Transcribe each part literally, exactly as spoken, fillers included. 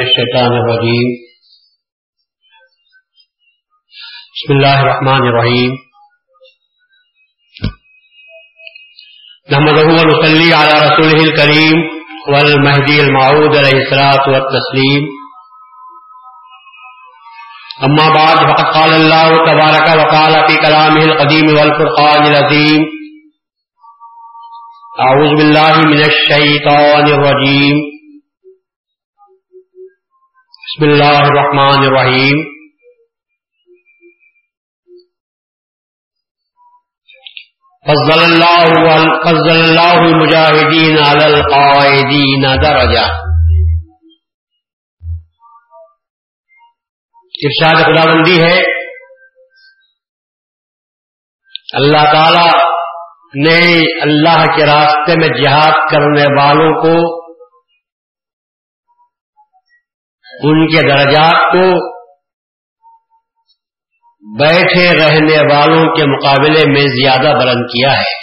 الشیطان الرجیم بسم اللہ الرحمن الرحیم نحمدہ و نصلی علی رسولہ الکریم والمہدی الموعود علیہ الصلاۃ والتسلیم اما بعد فقد قال اللہ تبارک وتعالی فی کلامہ القدیم والفرقان العظیم اعوذ باللہ من الشیطان الرجیم بسم اللہ الرحمن الرحیم فضل اللہ فضل اللہ المجاہدین علی القاعدین درجہ. ارشاد خداوندی ہے اللہ تعالی نے اللہ کے راستے میں جہاد کرنے والوں کو ان کے درجات کو بیٹھے رہنے والوں کے مقابلے میں زیادہ بلند کیا ہے.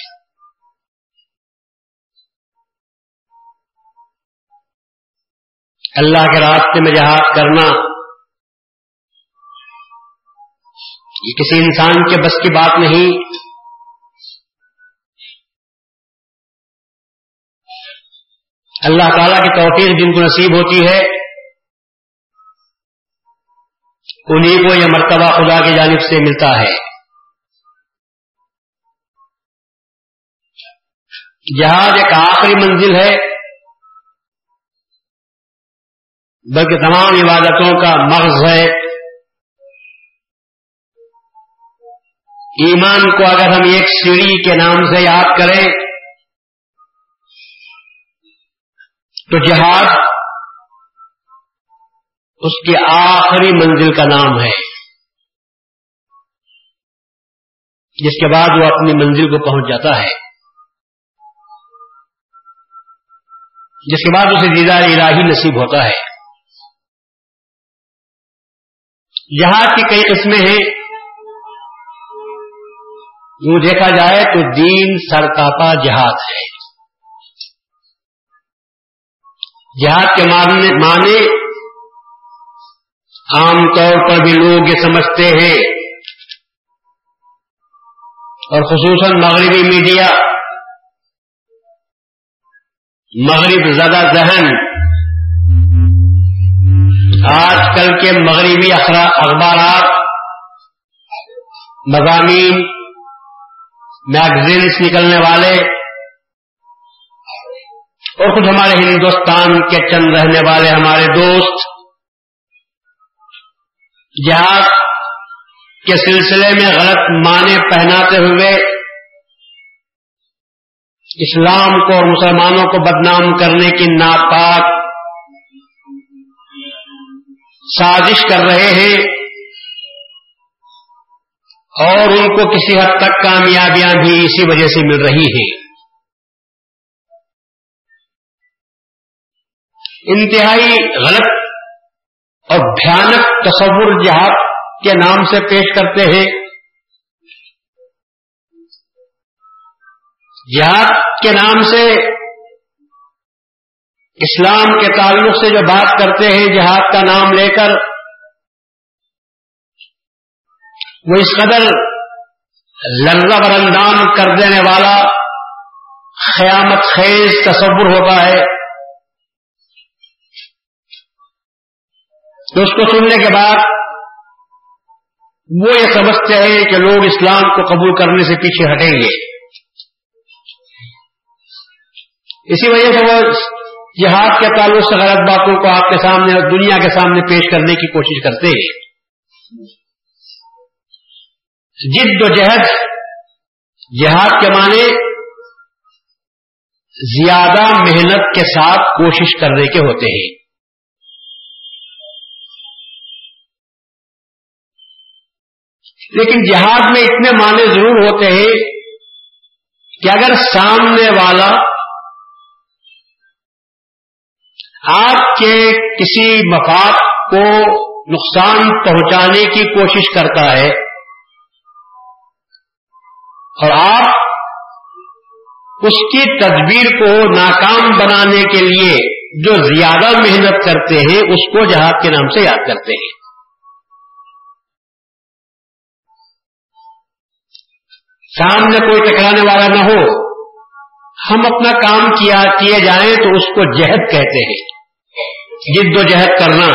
اللہ کے راستے میں جہاد کرنا یہ کسی انسان کے بس کی بات نہیں. اللہ تعالیٰ کی توفیق جن کو نصیب ہوتی ہے انہی کو یہ مرتبہ خدا کی جانب سے ملتا ہے. جہاد ایک آخری منزل ہے بلکہ تمام عبادتوں کا مغز ہے. ایمان کو اگر ہم ایک سیڑھی کے نام سے یاد کریں تو جہاد اس کی آخری منزل کا نام ہے جس کے بعد وہ اپنی منزل کو پہنچ جاتا ہے، جس کے بعد اسے دیدار الہی نصیب ہوتا ہے. جہاد کی کئی قسمیں ہیں. یوں دیکھا جائے تو دین سرتاپا جہاد ہے. جہاد کے معنی عام طور پر بھی لوگ یہ سمجھتے ہیں اور خصوصاً مغربی میڈیا، مغرب زدہ ذہن، آج کل کے مغربی اخبارات، مضامین، میگزینز نکلنے والے اور کچھ ہمارے ہندوستان کے چند رہنے والے ہمارے دوست جہاد کے سلسلے میں غلط معنی پہناتے ہوئے اسلام کو اور مسلمانوں کو بدنام کرنے کی ناپاک سازش کر رہے ہیں اور ان کو کسی حد تک کامیابیاں بھی اسی وجہ سے مل رہی ہیں. انتہائی غلط اور بھیانک تصور جہاد کے نام سے پیش کرتے ہیں. جہاد کے نام سے اسلام کے تعلق سے جو بات کرتے ہیں جہاد کا نام لے کر، وہ اس قدر لرزہ برندام کر دینے والا قیامت خیز تصور ہوتا ہے تو اس کو سننے کے بعد وہ یہ سمجھتے ہیں کہ لوگ اسلام کو قبول کرنے سے پیچھے ہٹیں گے. اسی وجہ سے وہ جہاد کے تعلق سے غلط باتوں کو آپ کے سامنے اور دنیا کے سامنے پیش کرنے کی کوشش کرتے ہیں. جد و جہد، جہاد کے معنی زیادہ محنت کے ساتھ کوشش کرنے کے ہوتے ہیں. لیکن جہاد میں اتنے معنی ضرور ہوتے ہیں کہ اگر سامنے والا آپ کے کسی مفاد کو نقصان پہنچانے کی کوشش کرتا ہے اور آپ اس کی تدبیر کو ناکام بنانے کے لیے جو زیادہ محنت کرتے ہیں اس کو جہاد کے نام سے یاد کرتے ہیں. سامنے کوئی ٹکرانے والا نہ ہو, ہم اپنا کام کیا کیے جائیں تو اس کو جہد کہتے ہیں. جد و جہد کرنا,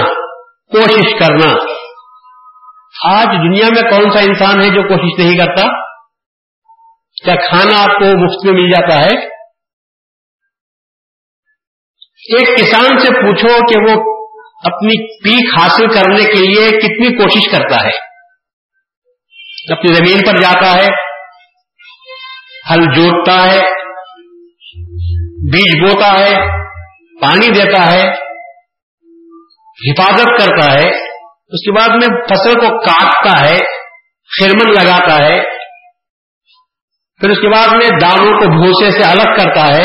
کوشش کرنا. آج دنیا میں کون سا انسان ہے جو کوشش نہیں کرتا؟ کیا کھانا آپ کو مفت میں مل جاتا ہے؟ ایک کسان سے پوچھو کہ وہ اپنی پیک حاصل کرنے کے لیے کتنی کوشش کرتا ہے. اپنی زمین پر جاتا ہے, ہل جوتتا ہے, بیج بوتا ہے, پانی دیتا ہے, حفاظت کرتا ہے, اس کے بعد میں فصل کو کاٹتا ہے, خرمن لگاتا ہے, پھر اس کے بعد میں دانوں کو بھوسے سے الگ کرتا ہے,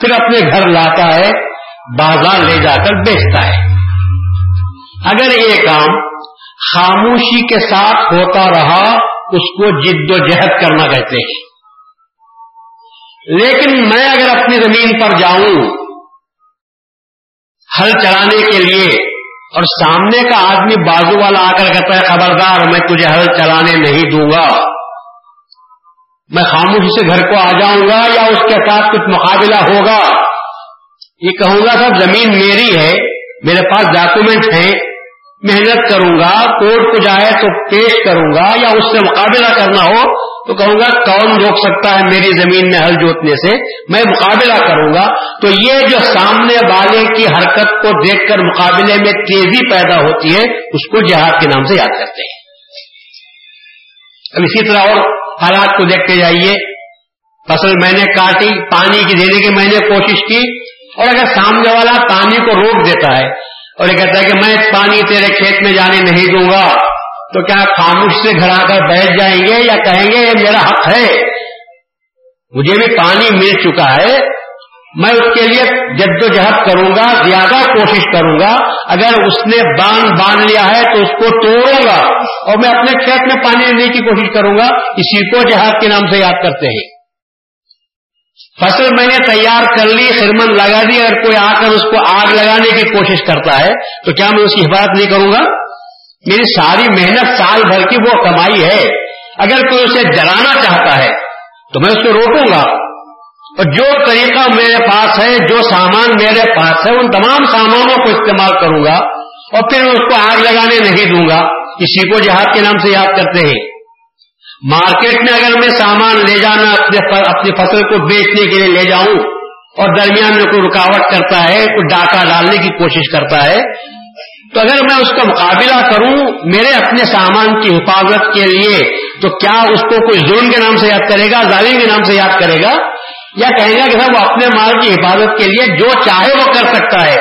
پھر اپنے گھر لاتا ہے, بازار لے جا کر بیچتا ہے. اگر یہ کام خاموشی کے ساتھ ہوتا رہا اس کو جد و جہد کرنا کہتے ہیں. لیکن میں اگر اپنی زمین پر جاؤں ہل چلانے کے لیے اور سامنے کا آدمی بازو والا آ کر کہتا ہے خبردار میں تجھے ہل چلانے نہیں دوں گا, میں خاموشی سے گھر کو آ جاؤں گا یا اس کے ساتھ کچھ مقابلہ ہوگا؟ یہ کہوں گا صاحب زمین میری ہے, میرے پاس ڈاکومنٹ ہیں, محنت کروں گا, کورٹ کو جائے تو پیش کروں گا, یا اس سے مقابلہ کرنا ہو تو کہوں گا کون روک سکتا ہے میری زمین میں ہل جوتنے سے, میں مقابلہ کروں گا. تو یہ جو سامنے والے کی حرکت کو دیکھ کر مقابلے میں تیزی پیدا ہوتی ہے اس کو جہاد کے نام سے یاد کرتے ہیں. اب اسی طرح اور حالات کو دیکھتے جائیے. فصل میں نے کاٹی, پانی کی دینے کی میں نے کوشش کی, اور اگر سامنے والا پانی کو روک دیتا ہے اور یہ کہتا ہے کہ میں پانی تیرے کھیت میں جانے نہیں دوں گا, تو کیا خاموش سے گھر آ کر بیٹھ جائیں گے یا کہیں گے یہ میرا حق ہے, مجھے بھی پانی مل چکا ہے, میں اس کے لیے جدوجہد کروں گا, زیادہ کوشش کروں گا, اگر اس نے باندھ باندھ لیا ہے تو اس کو توڑوں گا اور میں اپنے کھیت میں پانی دینے کی کوشش کروں گا. اسی کو جہاد کے نام سے یاد کرتے ہیں. فصل میں نے تیار کر لی, خرمن لگا دی, اور کوئی آ کر اس کو آگ لگانے کی کوشش کرتا ہے تو کیا میں اس کی حفاظت نہیں کروں گا؟ میری ساری محنت, سال بھر کی وہ کمائی ہے. اگر کوئی اسے جلانا چاہتا ہے تو میں اس کو روکوں گا, اور جو طریقہ میرے پاس ہے, جو سامان میرے پاس ہے, ان تمام سامانوں کو استعمال کروں گا اور پھر اس کو آگ لگانے نہیں دوں گا. اسی کو جہاد کے نام سے یاد کرتے ہیں. مارکیٹ میں اگر میں سامان لے جانا, اپنی فصل کو بیچنے کے لیے لے جاؤں اور درمیان میں کوئی رکاوٹ کرتا ہے, کوئی ڈاکہ ڈالنے کی کوشش کرتا ہے, تو اگر میں اس کا مقابلہ کروں میرے اپنے سامان کی حفاظت کے لیے, تو کیا اس کو کوئی ظلم کے نام سے یاد کرے گا, ظالم کے نام سے یاد کرے گا, یا کہے گا کہ صاحب وہ اپنے مال کی حفاظت کے لیے جو چاہے وہ کر سکتا ہے؟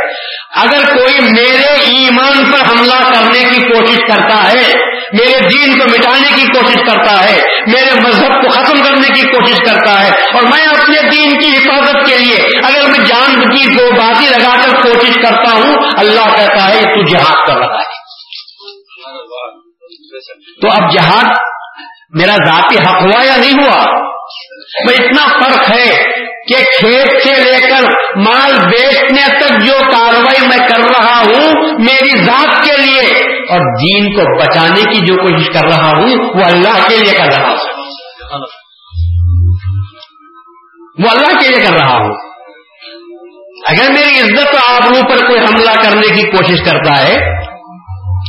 اگر کوئی میرے ایمان پر حملہ کرنے کی کوشش کرتا ہے, میرے دین کو مٹانے کی کوشش کرتا ہے, میرے مذہب کو ختم کرنے کی کوشش کرتا ہے, اور میں اپنے دین کی حفاظت کے لیے اگر میں جان بوجھ کو بازی لگا کر کوشش کرتا ہوں, اللہ کہتا ہے تو جہاد کر رہا ہے. تو اب جہاد میرا ذاتی حق ہوا یا نہیں ہوا؟ بھائی اتنا فرق ہے کہ کھیت سے لے کر مال بیچنے تک جو کاروائی میں کر رہا ہوں میری ذات کے لیے, اور دین کو بچانے کی جو کوشش کر رہا ہوں وہ اللہ کے لیے کر رہا ہوں وہ اللہ کے لیے کر رہا ہوں اگر میری عزت اور آبرو پر کوئی حملہ کرنے کی کوشش کرتا ہے,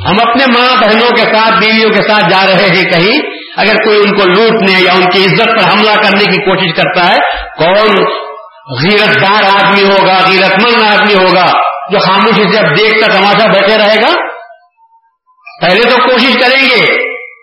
ہم اپنے ماں بہنوں کے ساتھ, بیویوں کے ساتھ جا رہے ہیں کہیں, اگر کوئی ان کو لوٹنے یا ان کی عزت پر حملہ کرنے کی کوشش کرتا ہے, کون غیرت دار آدمی ہوگا, غیرت مند آدمی ہوگا جو خاموشی سے اب دیکھ کر تماشا بیٹھے رہے گا؟ پہلے تو کوشش کریں گے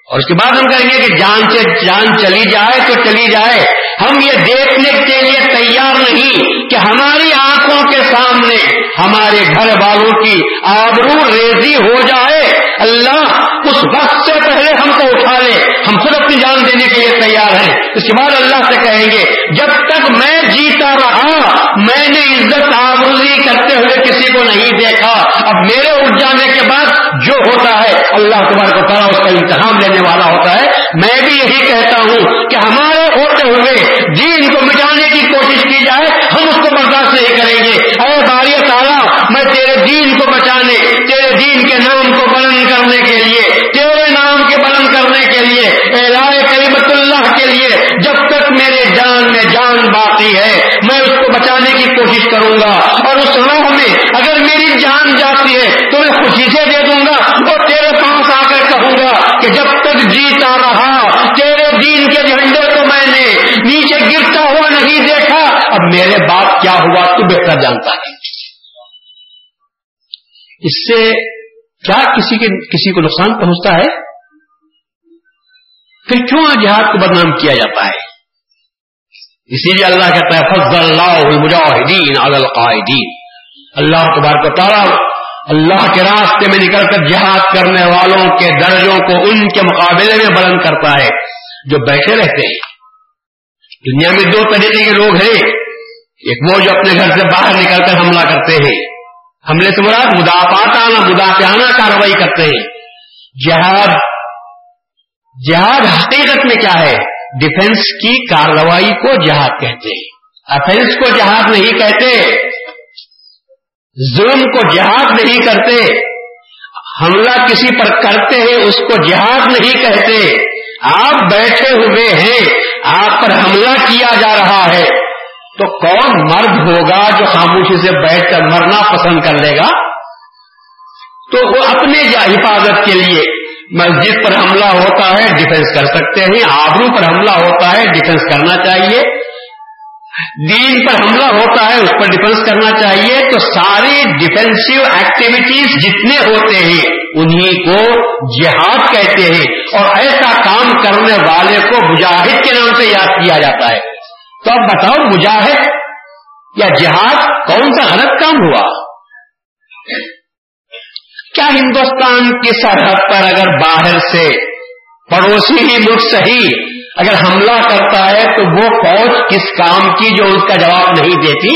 اور اس کے بعد ہم کہیں گے کہ جان سے جان چلی جائے تو چلی جائے. ہم یہ دیکھنے کے لیے تیار نہیں کہ ہماری آنکھوں کے سامنے ہمارے گھر والوں کی آبرو ریزی ہو جائے. اللہ اس وقت سے پہلے ہم کو اٹھا لے, ہم خود اپنی جان دینے کے لیے تیار ہیں. اس کے بعد اللہ سے کہیں گے جب تک میں جیتا رہا میں نے عزت آبروزی کرتے ہوئے کسی کو نہیں دیکھا, اب میرے اٹھ جانے کے بعد جو ہوتا ہے اللہ تبارک و تعالیٰ اس کا امتحان لینے والا ہوتا ہے. میں بھی یہی کہتا ہوں کہ ہمارے ہوتے ہوئے دین کو مٹانے کی کوشش کی جائے, ہم اس کو برداشت نہیں کریں گے. اے باری تعالیٰ, میں تیرے دین کو بچانے, تیرے دین کے نام کو بلند کرنے کے لیے, تیرے نام کے بلند کرنے کے لیے, اعلان کلمت اللہ کے لیے جب تک میرے جان میں جان باقی ہے میں اس کو بچانے کی کوشش کروں گا, اور اس راہ میں اگر میری جان جاتی ہے تو میں خوشی سے دے دوں گا اور تیرے پاس آ کر کہوں گا کہ جب تک جیتا رہا تیرے دین کے جھنڈے کو میں نے نیچے گرتا ہوا نہیں دیکھا. اب میرے باپ کیا ہوا تو بہتر جانتا ہے. اس سے کیا کسی کے کسی کو نقصان پہنچتا ہے؟ پھر کیوں جہاد کو بدنام کیا جاتا ہے؟ اسی لیے اللہ کہتا ہے فضل اللہ المجاہدین علی القاعدین, اللہ تبارک و تعالی اللہ کے راستے میں نکل کر جہاد کرنے والوں کے درجوں کو ان کے مقابلے میں بلند کرتا ہے جو بیٹھے رہتے ہیں. دنیا میں دو طرح کے لوگ ہیں, ایک وہ جو اپنے گھر سے باہر نکل کر حملہ کرتے ہیں, حملے سے مراد مدافعتانہ مدافعانہ کارروائی کرتے ہیں. جہاد جہاد حقیقت میں کیا ہے؟ ڈیفنس کی کارروائی کو جہاد کہتے ہیں, افنس کو جہاد نہیں کہتے, ظلم کو جہاد نہیں کرتے, حملہ کسی پر کرتے ہیں اس کو جہاد نہیں کہتے. آپ بیٹھے ہوئے ہیں, آپ پر حملہ کیا جا رہا ہے, تو کون مرد ہوگا جو خاموشی سے بیٹھ کر مرنا پسند کر لے گا؟ تو وہ اپنے حفاظت کے لیے, مسجد پر حملہ ہوتا ہے ڈیفنس کر سکتے ہیں, آبرو پر حملہ ہوتا ہے ڈیفنس کرنا چاہیے, دین پر حملہ ہوتا ہے اس پر ڈیفنس کرنا چاہیے. تو ساری ڈیفینسو ایکٹیویٹیز جتنے ہوتے ہیں انہی کو جہاد کہتے ہیں, اور ایسا کام کرنے والے کو مجاہد کے نام سے یاد کیا جاتا ہے. تو اب بتاؤ مجاہد یا جہاد کون سا غلط کام ہوا؟ کیا ہندوستان کی سرحد پر اگر باہر سے پڑوسی ہی ملک صحیح اگر حملہ کرتا ہے تو وہ فوج کس کام کی جو اس کا جواب نہیں دیتی؟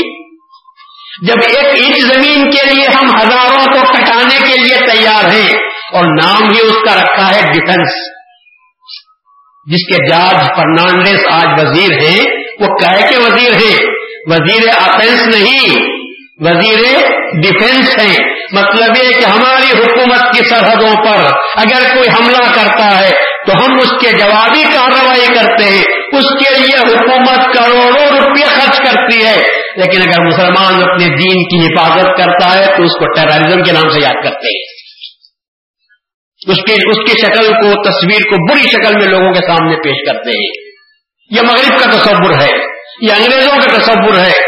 جب ایک انچ زمین کے لیے ہم ہزاروں کو کٹانے کے لیے تیار ہیں, اور نام ہی اس کا رکھا ہے ڈیفنس, جس کے جارج فرنانڈیز آج وزیر ہیں, وہ کہے کے وزیر ہیں, وزیر آفینس نہیں, وزیر ڈیفینس ہیں. مطلب یہ کہ ہماری حکومت کی سرحدوں پر اگر کوئی حملہ کرتا ہے تو ہم اس کے جوابی کارروائی کرتے ہیں, اس کے لیے حکومت کروڑوں روپے خرچ کرتی ہے, لیکن اگر مسلمان اپنے دین کی حفاظت کرتا ہے تو اس کو ٹیررزم کے نام سے یاد کرتے ہیں, اس کی, اس کی شکل کو, تصویر کو بری شکل میں لوگوں کے سامنے پیش کرتے ہیں. یہ مغرب کا تصور ہے, یہ انگریزوں کا تصور ہے.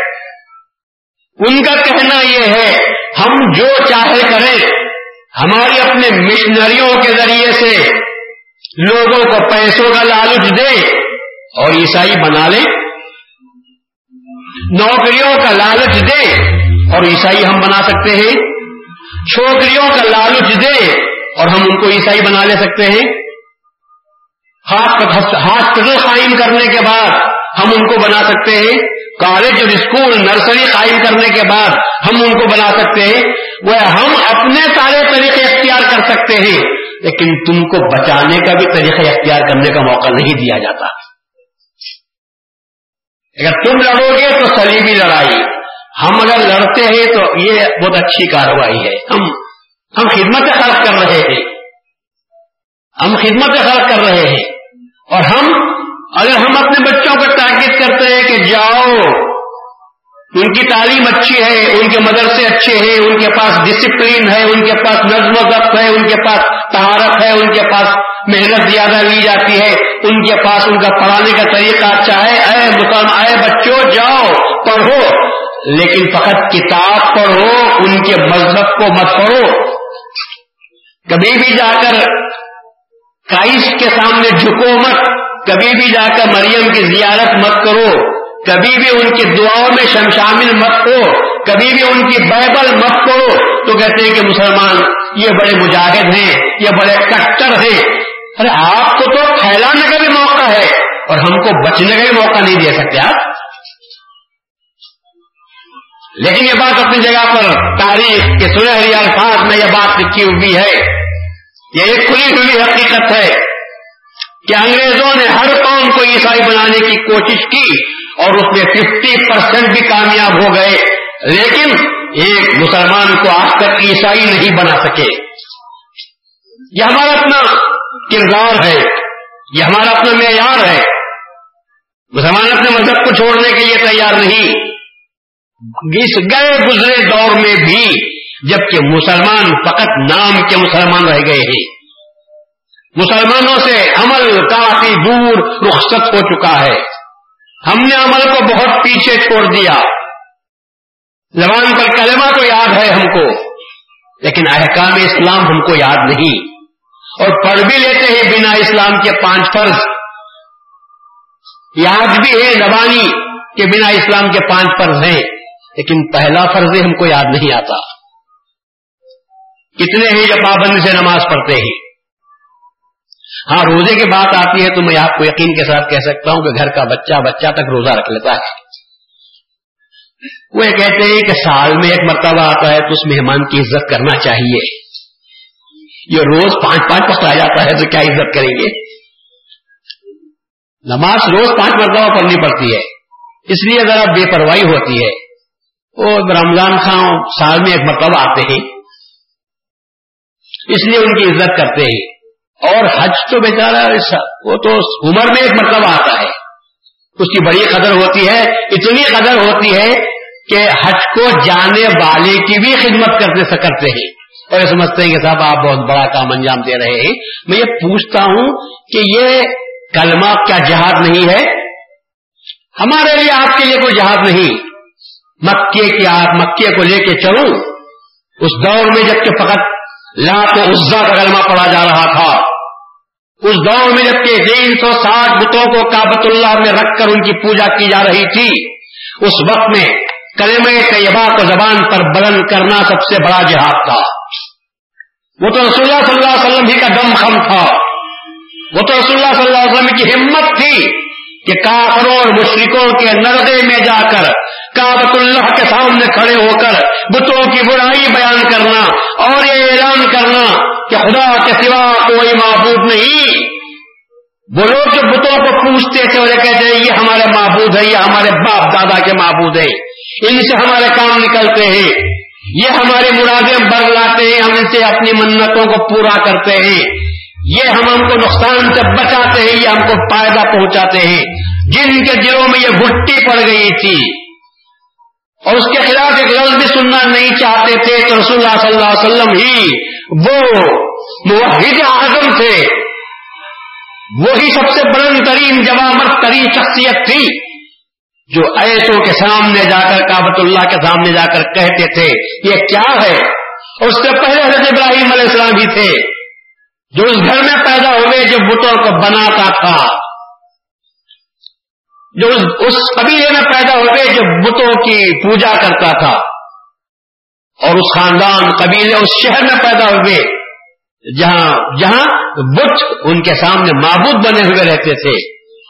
ان کا کہنا یہ ہے ہم جو چاہے کریں, ہماری اپنے مشنریوں کے ذریعے سے لوگوں کو پیسوں کا لالچ دیں اور عیسائی بنا لیں, نوکریوں کا لالچ دیں اور عیسائی ہم بنا سکتے ہیں, چھوکریوں کا لالچ دیں اور ہم ان کو عیسائی بنا لے سکتے ہیں, ہاسپٹل قائم کرنے کے بعد ہم ان کو بنا سکتے ہیں, کالج اور اسکول نرسری قائم کرنے کے بعد ہم ان کو بنا سکتے ہیں. وہ ہم اپنے سارے طریقے اختیار کر سکتے ہیں, لیکن تم کو بچانے کا بھی طریقہ اختیار کرنے کا موقع نہیں دیا جاتا. اگر تم لڑو گے تو صلیبی لڑائی, ہم اگر لڑتے ہیں تو یہ بہت اچھی کارروائی ہے, ہم ہم خدمت خلق کر رہے ہیں, ہم خدمت خلق کر رہے ہیں. اور ہم اگر ہم اپنے بچوں کو تاکید کرتے ہیں کہ جاؤ ان کی تعلیم اچھی ہے, ان کے مدرسے اچھے ہیں, ان کے پاس ڈسپلن ہے, ان کے پاس نظم و ضبط ہے, ان کے پاس طہارت ہے, ان کے پاس محنت زیادہ لی جاتی ہے, ان کے پاس ان کا پڑھانے کا طریقہ اچھا ہے, اے مقام آئے بچوں جاؤ پڑھو, لیکن فقط کتاب پڑھو, ان کے مذہب کو مت پڑھو. کبھی بھی جا کر کرائسٹ کے سامنے جھکو مت, کبھی بھی جا کر مریم کی زیارت مت کرو, کبھی بھی ان کی دعاؤں میں شم شامل مت ہو, کبھی بھی ان کی بائبل مت کرو. تو کہتے ہیں کہ مسلمان یہ بڑے مجاہد ہیں, یہ بڑے کٹر ہیں. ارے آپ کو تو پھیلانے کا بھی موقع ہے اور ہم کو بچنے کا بھی موقع نہیں دے سکتے آپ. لیکن یہ بات اپنی جگہ پر تاریخ کے سنہری الفاظ میں یہ بات لکھی ہوئی ہے یہ ایک کھلی کھلی حقیقت ہے کہ انگریزوں نے ہر قوم کو عیسائی بنانے کی کوشش کی اور اس میں ففٹی پرسینٹ بھی کامیاب ہو گئے، لیکن ایک مسلمان کو آج تک عیسائی نہیں بنا سکے۔ یہ ہمارا اپنا کردار ہے، یہ ہمارا اپنا معیار ہے۔ مسلمان اپنے مذہب کو چھوڑنے کے لیے تیار نہیں، اس گئے گزرے دور میں بھی، جبکہ مسلمان فقط نام کے مسلمان رہ گئے ہیں۔ مسلمانوں سے عمل کافی دور رخصت ہو چکا ہے، ہم نے عمل کو بہت پیچھے چھوڑ دیا۔ زبان پر کلمہ تو یاد ہے ہم کو، لیکن احکام اسلام ہم کو یاد نہیں، اور پڑھ بھی لیتے ہیں بنا اسلام کے پانچ فرض، یاد بھی ہے زبانی کہ بنا اسلام کے پانچ فرض ہیں، لیکن پہلا فرض ہم کو یاد نہیں آتا۔ کتنے ہیں جو پابندی سے نماز پڑھتے ہیں؟ ہاں روزے کی بات آتی ہے تو میں آپ کو یقین کے ساتھ کہہ سکتا ہوں کہ گھر کا بچہ بچہ تک روزہ رکھ لیتا ہے۔ وہ کہتے ہیں کہ سال میں ایک مرتبہ آتا ہے تو اس مہمان کی عزت کرنا چاہیے، یہ روز پانچ پانچ پکڑا جاتا ہے تو کیا عزت کریں گے؟ نماز روز پانچ مرتبہ پڑھنی پڑتی ہے، اس لیے ذرا بے پرواہی ہوتی ہے۔ اور رمضان خان سال میں ایک مرتبہ آتے ہیں، اس لیے ان کی عزت کرتے ہیں۔ اور حج تو بیچارہ وہ تو عمر میں ایک مرتبہ آتا ہے، اس کی بڑی قدر ہوتی ہے، اتنی قدر ہوتی ہے کہ حج کو جانے والے کی بھی خدمت کرتے کرتے ہیں اور سمجھتے ہیں کہ صاحب آپ بہت بڑا کام انجام دے رہے ہیں۔ میں یہ پوچھتا ہوں کہ یہ کلمہ کیا جہاد نہیں ہے؟ ہمارے لیے آپ کے لیے کوئی جہاد نہیں۔ مکے کی آپ مکے کو لے کے چلو، اس دور میں جبکہ فقط لات و عزا کا کلمہ پڑھا جا رہا تھا، اس دور میں جبکہ تین سو ساٹھ بتوں کو کعبۃ اللہ میں رکھ کر ان کی پوجا کی جا رہی تھی، اس وقت میں کلمہ طیبہ کو زبان پر بلند کرنا سب سے بڑا جہاد تھا۔ وہ تو رسول اللہ صلی اللہ علیہ وسلم ہی کا دم خم تھا، وہ تو رسول اللہ صلی اللہ علیہ وسلم کی ہمت تھی کہ کافروں اور مشرکوں کے نردے میں جا کر کعبۃ اللہ کے سامنے کھڑے ہو کر بتوں کی برائی بیان کرنا اور یہ اعلان کرنا کہ خدا کے سوا کوئی معبود نہیں۔ وہ لوگ جو بتوں کو پوچھتے تھے اور کہتے ہیں یہ ہمارے معبود ہے، یہ ہمارے باپ دادا کے معبود ہے، ان سے ہمارے کام نکلتے ہیں، یہ ہماری مرادیں بر لاتے ہیں، ہم ان سے اپنی منتوں کو پورا کرتے ہیں، یہ ہم ہم کو نقصان سے بچاتے ہیں، یہ ہم کو فائدہ پہنچاتے ہیں۔ جن کے دلوں میں یہ گھٹی پڑ گئی تھی اور اس کے خلاف ایک لفظ بھی سننا نہیں چاہتے تھے، تو رسول اللہ صلی اللہ علیہ وسلم ہی وہ موحد اعظم تھے، وہی سب سے بلند ترین جوامرد ترین شخصیت تھی جو ایسوں کے سامنے جا کر کعبۃ اللہ کے سامنے جا کر کہتے تھے یہ کیا ہے۔ اور اس سے پہلے حضرت ابراہیم علیہ السلام ہی تھے جو اس گھر میں پیدا ہوئے جو بتوں کو بناتا تھا، جو اس قبیلے میں پیدا ہوئے جو بتوں کی پوجا کرتا تھا، اور اس خاندان قبیلے اس شہر میں پیدا ہوئے جہاں جہاں بت ان کے سامنے معبود بنے ہوئے رہتے تھے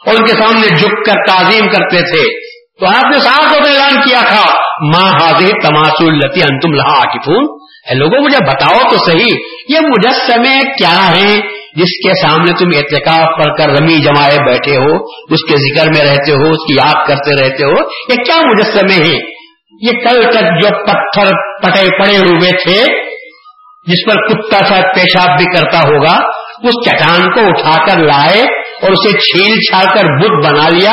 اور ان کے سامنے جھک کر تعظیم کرتے تھے۔ تو آپ نے صاف طور پر اعلان کیا تھا ماں حاضر تماسو التی انتم لہا عاکفون، اے لوگوں مجھے بتاؤ تو صحیح یہ مجسمے کیا ہیں جس کے سامنے تم اعتکاف پڑھ کر رمی جمائے بیٹھے ہو، اس کے ذکر میں رہتے ہو، اس کی یاد کرتے رہتے ہو، یہ کیا مجسمے ہیں؟ یہ کل تک جو پتھر پٹے پڑے ہوئے تھے جس پر کتا سا پیشاب بھی کرتا ہوگا، اس چٹان کو اٹھا کر لائے اور اسے چھیل چھال کر بت بنا لیا،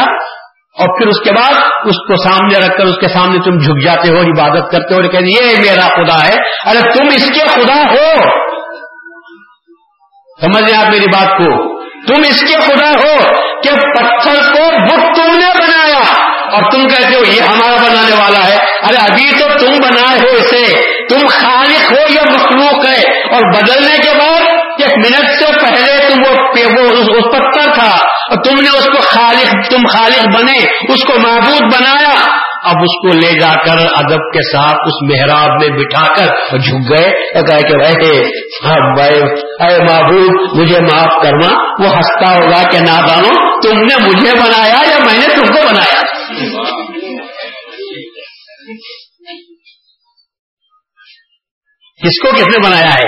اور پھر اس کے بعد اس کو سامنے رکھ کر اس کے سامنے تم جھک جاتے ہو، عبادت کرتے ہو اور کہتے یہ میرا خدا ہے۔ ارے تم اس کے خدا ہو، سمجھ لیں آپ میری بات کو، تم اس کے خدا ہو کہ پتھر کو بت تم نے بنایا اور تم کہتے ہو یہ ہمارا بنانے والا ہے۔ ارے ابھی تو تم بنائے ہو اسے، تم خالق ہو یا مخلوق ہے، اور بدلنے کے بعد ایک منٹ سے پہلے تم وہ پتھر تھا اور تم نے اس کو خالق تم خالق بنے، اس کو معبود بنایا، اب اس کو لے جا کر ادب کے ساتھ اس محراب میں بٹھا کر جھک گئے اور کہا کہ بھائی اے معبود مجھے معاف کرنا۔ وہ ہنستا ہوگا کہ نادانو تم نے مجھے بنایا یا میں نے تم کو بنایا؟ کس کو کس نے بنایا ہے؟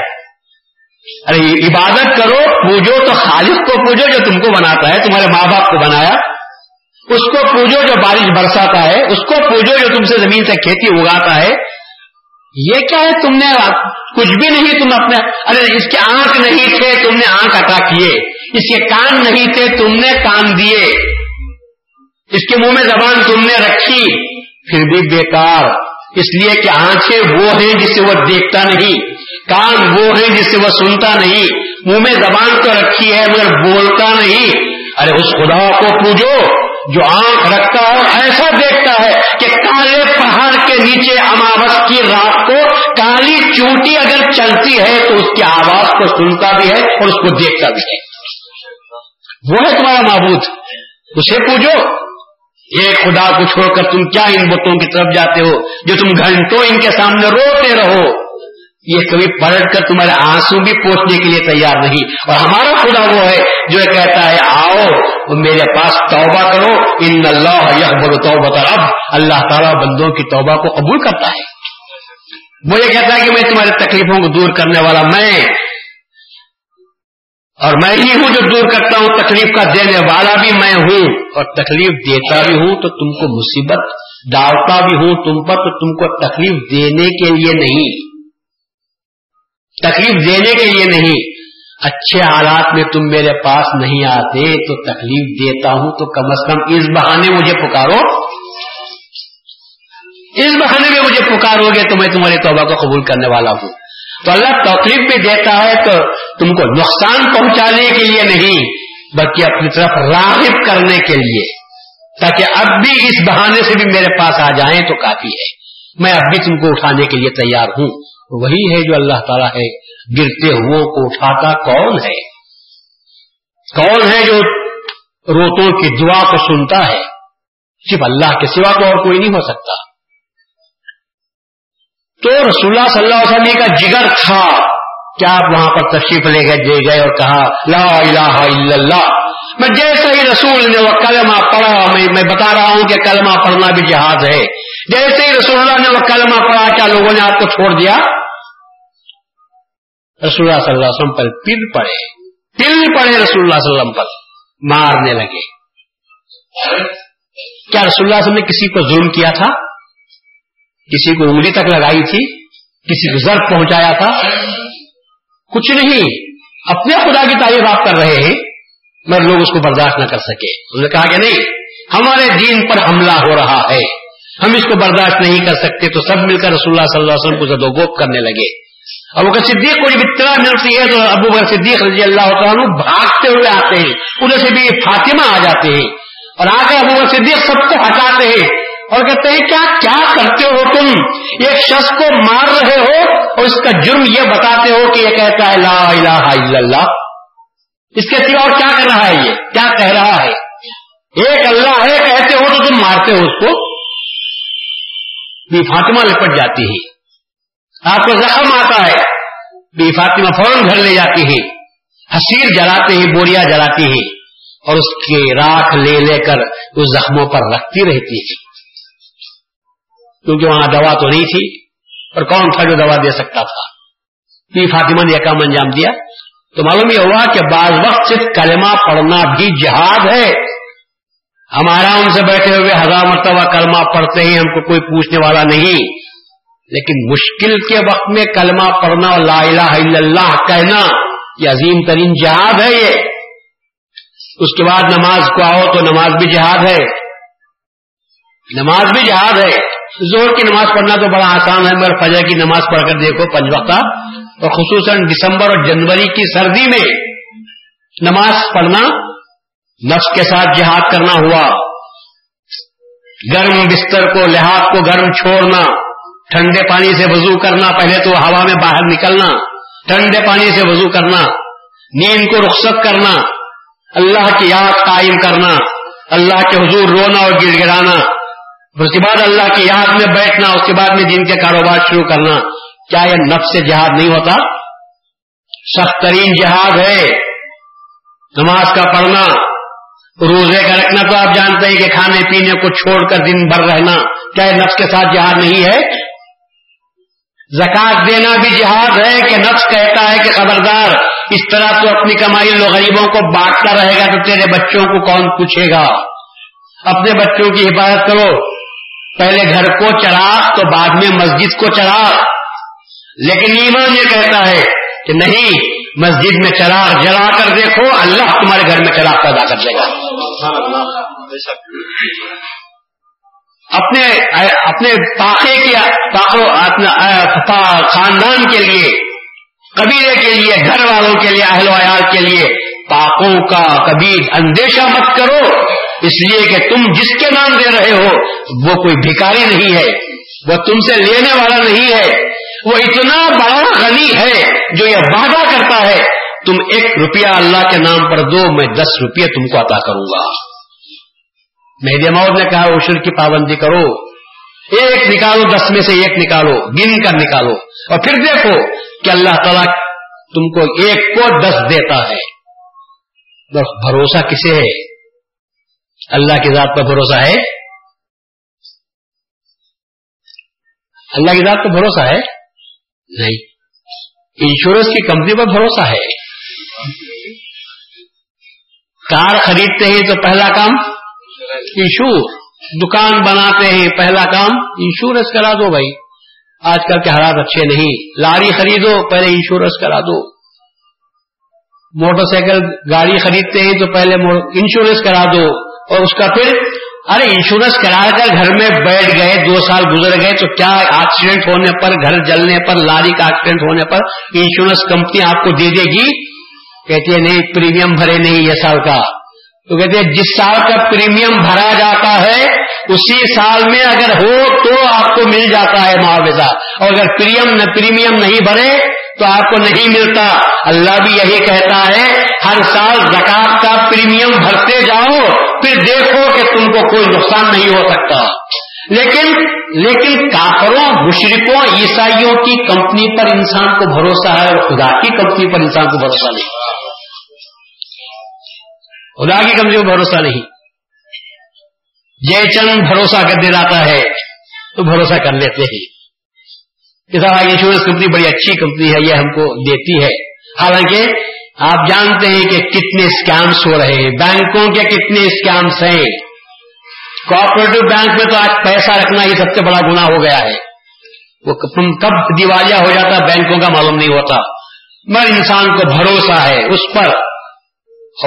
ارے عبادت کرو، پوجو تو خالق کو پوجو جو تم کو بناتا ہے، تمہارے ماں باپ کو بنایا، اس کو پوجو جو بارش برساتا ہے، اس کو پوجو جو تم سے زمین سے کھیتی اگاتا ہے. یہ کیا ہے؟ تم نے کچھ بھی نہیں، تم اپنے ارے اس کے آنکھ نہیں تھے، تم نے آنکھ عطا کیے، اس کے کان نہیں تھے، تم نے کان دیے، اس کے منہ میں زبان تم نے رکھی، پھر بھی بیکار، اس لیے کہ آنکھیں وہ ہیں جسے وہ دیکھتا نہیں، کان وہ ہیں جسے وہ سنتا نہیں، منہ میں زبان تو رکھی ہے مگر بولتا نہیں. ارے اس خدا کو پوجو جو آنکھ رکھتا ہے اور ایسا دیکھتا ہے کہ کالے پہاڑ کے نیچے اماوس کی رات کو کالی چونٹی اگر چلتی ہے تو اس کی آواز کو سنتا بھی ہے اور اس کو دیکھتا بھی ہے. وہ ہے تمہارا معبود، اسے پوجو. یہ خدا کو چھوڑ کر تم کیا ان بتوں کی طرف جاتے ہو جو تم گھنٹوں ان کے سامنے روتے رہو؟ یہ کبھی پلٹ کر تمہارے آنسو بھی پوچھنے کے لیے تیار نہیں. اور ہمارا خدا وہ ہے جو کہتا ہے آؤ میرے پاس توبہ کرو، ان اللہ یقبل توبۃ العبد، اللہ تعالیٰ بندوں کی توبہ کو قبول کرتا ہے. وہ یہ کہتا ہے کہ میں تمہاری تکلیفوں کو دور کرنے والا میں، اور میں ہی ہوں جو دور کرتا ہوں، تکلیف کا دینے والا بھی میں ہوں اور تکلیف دیتا بھی ہوں. تو تم کو مصیبت ڈالتا بھی ہوں تم پر، تو تم کو تکلیف دینے کے لیے نہیں، تکلیف دینے کے لیے نہیں. اچھے حالات میں تم میرے پاس نہیں آتے تو تکلیف دیتا ہوں، تو کم از کم اس بہانے مجھے پکارو. اس بہانے میں مجھے پکارو گے تو میں تمہاری توبہ کو قبول کرنے والا ہوں. تو اللہ تکلیف بھی دیتا ہے تو تم کو نقصان پہنچانے کے لیے نہیں، بلکہ اپنی طرف راغب کرنے کے لیے، تاکہ اب بھی اس بہانے سے بھی میرے پاس آ جائیں تو کافی ہے، میں اب بھی تم کو اٹھانے کے لیے تیار ہوں. وہی ہے جو اللہ تعالیٰ ہے. گرتے ہوئے کو اٹھاتا کون ہے؟ کون ہے جو روتوں کی دعا کو سنتا ہے؟ صرف اللہ کے سوا کو اور کوئی نہیں ہو سکتا. تو رسول اللہ صلی اللہ علیہ وسلم کا جگر تھا کہ آپ وہاں پر تشریف لے گئے دے گئے اور کہا لا الہ الا اللہ. میں جیسے ہی رسول نے وہ کلمہ پڑھا، میں, میں بتا رہا ہوں کہ کلمہ پڑھنا بھی جہاد ہے، جیسے ہی رسول اللہ نے وہ کلمہ پڑھا، کیا لوگوں نے آپ کو چھوڑ دیا؟ رسول اللہ صلی اللہ علیہ وسلم پر پل پڑے پل پڑے رسول اللہ صلی اللہ علیہ وسلم پر مارنے لگے. کیا رسول اللہ صلی اللہ علیہ وسلم نے کسی کو ظلم کیا تھا؟ کسی کو انگلی تک لگائی تھی؟ کسی کو ضرب پہنچایا تھا؟ کچھ نہیں. اپنے خدا کی تعریف آپ کر رہے ہیں مگر لوگ اس کو برداشت نہ کر سکے. انہوں نے کہا کہ نہیں، ہمارے دین پر حملہ ہو رہا ہے، ہم اس کو برداشت نہیں کر سکتے. تو سب مل کر رسول اللہ صلی اللہ علیہ وسلم کو زد و غوب کرنے لگے. ابو بکر صدیق کو جب اطلاع ملتی ہے تو ابو بکر صدیق رضی اللہ تعالیٰ عنہ بھاگتے ہوئے آتے ہیں، ادھر سے بھی فاطمہ آ جاتے ہیں اور آ کر ابو بکر صدیق سب کو ہٹاتے ہیں اور کہتے ہیں کیا کیا کرتے ہو تم؟ ایک شخص کو مار رہے ہو اور اس کا جرم یہ بتاتے ہو کہ یہ کہتا ہے لا الہ الا اللہ، اس کے سوا اور کیا کر رہا ہے؟ یہ کیا کہہ رہا ہے؟ ایک اللہ ہے کہتے ہو تو تم مارتے ہو اس کو. بی فاطمہ لپٹ جاتی ہے، آپ کو زخم آتا ہے، بی فاطمہ فوراً گھر لے جاتی ہے، حسیر جلاتے ہی بوریا جلاتی ہے اور اس کی راکھ لے لے کر اس زخموں پر رکھتی رہتی ہے، کیونکہ وہاں دوا تو نہیں تھی اور کون تھا جو دوا دے سکتا تھا. بی فاطمہ نے یہ کام انجام دیا. تو معلوم یہ ہوا کہ بعض وقت صرف کلمہ پڑھنا بھی جہاد ہے. ہم آرام سے بیٹھے ہوئے ہزار مرتبہ کلمہ پڑھتے ہیں، ہم کو کوئی پوچھنے والا نہیں، لیکن مشکل کے وقت میں کلمہ پڑھنا اور لا الہ الا اللہ کہنا یہ عظیم ترین جہاد ہے. یہ اس کے بعد نماز کو آؤ تو نماز بھی جہاد ہے، نماز بھی جہاد ہے. ظہر کی نماز پڑھنا تو بڑا آسان ہے مگر فجر کی نماز پڑھ کر دیکھو پنج وقتہ، اور خصوصاً دسمبر اور جنوری کی سردی میں نماز پڑھنا نفس کے ساتھ جہاد کرنا ہوا. گرم بستر کو، لحاف کو گرم چھوڑنا، ٹھنڈے پانی سے وضو کرنا، پہلے تو ہوا میں باہر نکلنا، ٹھنڈے پانی سے وضو کرنا، نیند کو رخصت کرنا، اللہ کی یاد قائم کرنا، اللہ کے حضور رونا اور گڑ گڑانا، اس کے بعد اللہ کی یاد میں بیٹھنا، اس کے بعد میں دین کے کاروبار شروع کرنا. کیا یہ نفس سے جہاد نہیں ہوتا؟ سخت ترین جہاد ہے نماز کا پڑھنا. روزے کا رکھنا تو آپ جانتے ہیں کہ کھانے پینے کو چھوڑ کر دن بھر رہنا، کیا نفس کے ساتھ جہاد نہیں ہے؟ زکوٰۃ دینا بھی جہاد ہے کہ نفس کہتا ہے کہ خبردار اس طرح تو اپنی کمائی لو غریبوں کو بانٹتا رہے گا تو تیرے بچوں کو کون پوچھے گا؟ اپنے بچوں کی حفاظت کرو، پہلے گھر کو چلا تو بعد میں مسجد کو چلا۔ لیکن ایمان یہ کہتا ہے کہ نہیں، مسجد میں چراغ جلا کر دیکھو، اللہ تمہارے گھر میں چراغ پیدا کر دے گا۔ اپنے اپنے طاقے کی خاندان کے لیے، قبیلے کے لیے، گھر والوں کے لیے، اہل و عیال کے لیے پاکوں کا کبھی اندیشہ مت کرو، اس لیے کہ تم جس کے نام دے رہے ہو وہ کوئی بھکاری نہیں ہے، وہ تم سے لینے والا نہیں ہے، وہ اتنا بڑا غنی ہے جو یہ وعدہ کرتا ہے تم ایک روپیہ اللہ کے نام پر دو، میں دس روپیہ تم کو عطا کروں گا۔ مہدی موت نے کہا عشر کی پابندی کرو، ایک نکالو، دس میں سے ایک نکالو، گن کر نکالو، اور پھر دیکھو کہ اللہ تعالیٰ تم کو ایک کو دس دیتا ہے۔ بس بھروسہ کسے ہے؟ اللہ کی ذات پر بھروسہ ہے؟ اللہ کی ذات پر بھروسہ ہے نہیں، انشورنس کی کمپنی پر بھروسہ ہے۔ کار خریدتے ہیں تو پہلا کام انشور، دکان بناتے ہیں پہلا کام انشورنس کرا دو بھائی، آج کل کے حالات اچھے نہیں، لاری خریدو پہلے انشورنس کرا دو، موٹر سائیکل گاڑی خریدتے ہیں تو پہلے انشورنس کرا دو، اور اس کا پھر ارے انشورنس کرا کر گھر میں بیٹھ گئے، دو سال گزر گئے تو کیا ایکسیڈنٹ ہونے پر، گھر جلنے پر، لاری کا ایکسیڈنٹ ہونے پر انشورنس کمپنی آپ کو دے دے گی؟ کہتی ہے نہیں، پریمیم بھرے نہیں یہ سال کا، تو کہتے ہیں جس سال کا پریمیم بھرا جاتا ہے اسی سال میں اگر ہو تو آپ کو مل جاتا ہے معاوضہ، اور اگر پریمیم پریمیم نہیں بھرے تو آپ کو نہیں ملتا۔ اللہ بھی یہی کہتا ہے ہر سال زکات کا پریمیم بھرتے جاؤ، پھر دیکھو کہ تم کو کوئی نقصان نہیں ہو سکتا۔ لیکن لیکن کافروں، مشرکوں، عیسائیوں کی کمپنی پر انسان کو بھروسہ ہے، اور خدا کی کمپنی پر انسان کو بھروسہ نہیں، خدا کی کمزی کو بھروسہ نہیں۔ جے چند بھروسہ کر دلاتا ہے تو بھروسہ کر لیتے ہیں کہ صاحب انشورنس کمپنی بڑی اچھی کمپنی ہے، یہ ہم کو دیتی ہے۔ حالانکہ آپ جانتے ہیں کہ کتنے اسکیمس ہو رہے ہیں، بینکوں کے کتنے اسکیمس ہیں، کوآپریٹو بینک میں تو آج پیسہ رکھنا یہ سب سے بڑا گناہ ہو گیا ہے، وہ تم کب دیوالیہ ہو جاتا بینکوں کا معلوم نہیں ہوتا، مگر انسان کو بھروسہ ہے اس پر،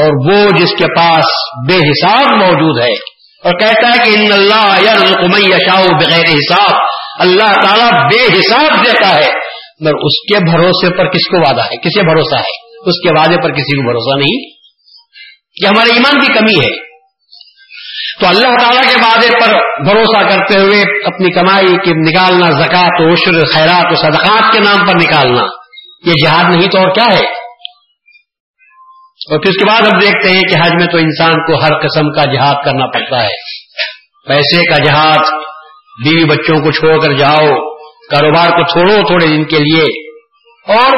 اور وہ جس کے پاس بے حساب موجود ہے، اور کہتا ہے کہ ان اللہ یرزق من یشاء بغیر حساب، اللہ تعالیٰ بے حساب دیتا ہے، مگر اس کے بھروسے پر کس کو وعدہ ہے، کسے بھروسہ ہے؟ اس کے وعدے پر کسی کو بھروسہ نہیں، یہ ہمارے ایمان کی کمی ہے۔ تو اللہ تعالیٰ کے وعدے پر بھروسہ کرتے ہوئے اپنی کمائی کی نکالنا، زکات و عشر، خیرات و صدقات کے نام پر نکالنا، یہ جہاد نہیں تو اور کیا ہے؟ اور پھر اس کے بعد ہم دیکھتے ہیں کہ حج میں تو انسان کو ہر قسم کا جہاد کرنا پڑتا ہے، پیسے کا جہاد، بیوی بچوں کو چھوڑ کر جاؤ، کاروبار کو چھوڑو تھوڑے دن کے لیے، اور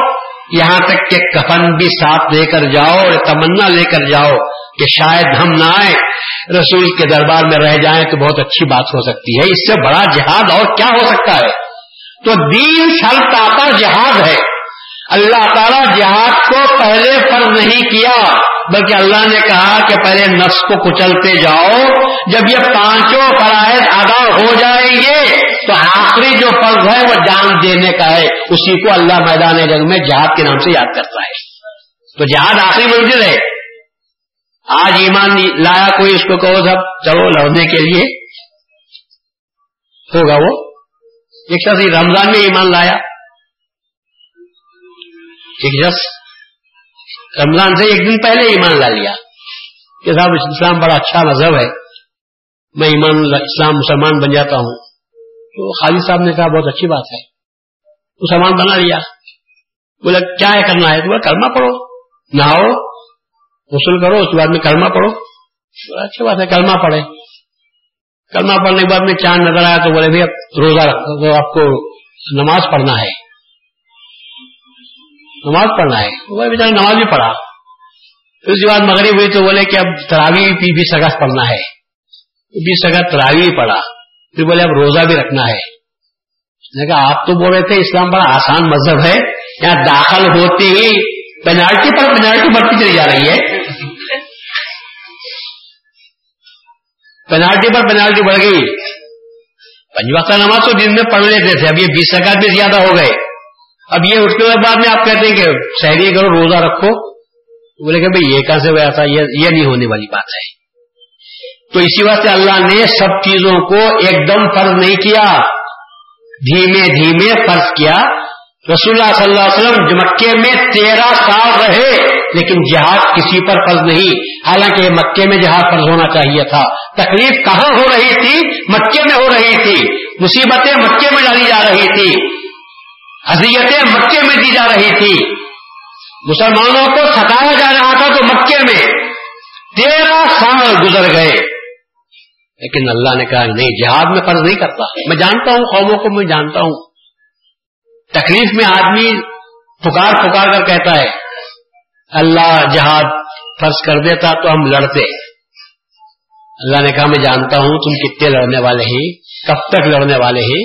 یہاں تک کہ کفن بھی ساتھ لے کر جاؤ، اور تمنا لے کر جاؤ کہ شاید ہم نہ آئے، رسول کے دربار میں رہ جائیں تو بہت اچھی بات ہو سکتی ہے، اس سے بڑا جہاد اور کیا ہو سکتا ہے؟ تو دین شرط آتا جہاد ہے۔ اللہ تعالیٰ جہاد کو پہلے فرض نہیں کیا، بلکہ اللہ نے کہا کہ پہلے نفس کو کچلتے جاؤ، جب یہ پانچوں فرائض ادا ہو جائیں گے تو آخری جو فرض ہے وہ جان دینے کا ہے، اسی کو اللہ میدان جنگ میں جہاد کے نام سے یاد کرتا ہے۔ تو جہاد آخری منزل ہے۔ آج ایمان لایا کوئی، اس کو کہو سب چلو لڑنے کے لیے، ہوگا وہ ایک شخص رمضان میں ایمان لایا، ایک شخص رمضان سے ایک دن پہلے ایمان لا لیا کہ صاحب اسلام بڑا اچھا مذہب ہے، میں ایمان اسلام مسلمان بن جاتا ہوں، تو خالد صاحب نے کہا بہت اچھی بات ہے، مسلمان بنا لیا، بولا کیا ہے کرنا ہے؟ بولا کلمہ پڑھو، نہاؤ، غسل کرو، اس کے بعد میں کلمہ پڑھو، اچھی بات ہے کلمہ پڑھے۔ کلمہ پڑھنے کے بعد میں چاند نظر آیا تو بولے بھائی اب روزہ رکھو، تو آپ کو نماز پڑھنا ہے، نماز پڑھنا ہے، وہ بیچارہ نماز بھی پڑھا۔ اس کے بعد مغرب ہوئی تو بولے کہ اب تراویح بھی بیس اگست پڑھنا ہے، بیس اگست تراویح پڑھا، پھر بولے اب روزہ بھی رکھنا ہے۔ میں نے کہا آپ تو بول رہے تھے اسلام بڑا آسان مذہب ہے، یہاں داخل ہوتے ہی پینالٹی پر پینالٹی بڑھتی چلی جا رہی ہے پینالٹی پر پینالٹی بڑھ گئی. پنج وقت نماز تو دن میں پڑھ لیتے تھے, اب یہ بیس رکعت بھی زیادہ ہو گئے. اب یہ اٹھنے کے بعد میں آپ کہتے ہیں کہ سحری کرو, روزہ رکھو, بولے کہ بھئی یہ کہاں سے ہوا تھا, یہ نہیں ہونے والی بات ہے. تو اسی واسطے اللہ نے سب چیزوں کو ایک دم فرض نہیں کیا, دھیمے دھیمے فرض کیا. رسول اللہ صلی اللہ علیہ وسلم مکے میں تیرہ سال رہے لیکن جہاد کسی پر فرض نہیں, حالانکہ مکے میں جہاد فرض ہونا چاہیے تھا. تکلیف کہاں ہو رہی تھی؟ مکے میں ہو رہی تھی. مصیبتیں مکے میں ڈالی جا رہی تھی, اذیتیں مکے میں دی جا رہی تھی, مسلمانوں کو ستایا جا رہا تھا. تو مکے میں تیرہ سال گزر گئے لیکن اللہ نے کہا نہیں, جہاد میں فرض نہیں کرتا. میں جانتا ہوں قوموں کو, میں جانتا ہوں تکلیف میں آدمی پکار پکار کر کہتا ہے, اللہ جہاد فرض کر دیتا تو ہم لڑتے. اللہ نے کہا میں جانتا ہوں تم کتنے لڑنے والے ہیں, کب تک لڑنے والے ہیں.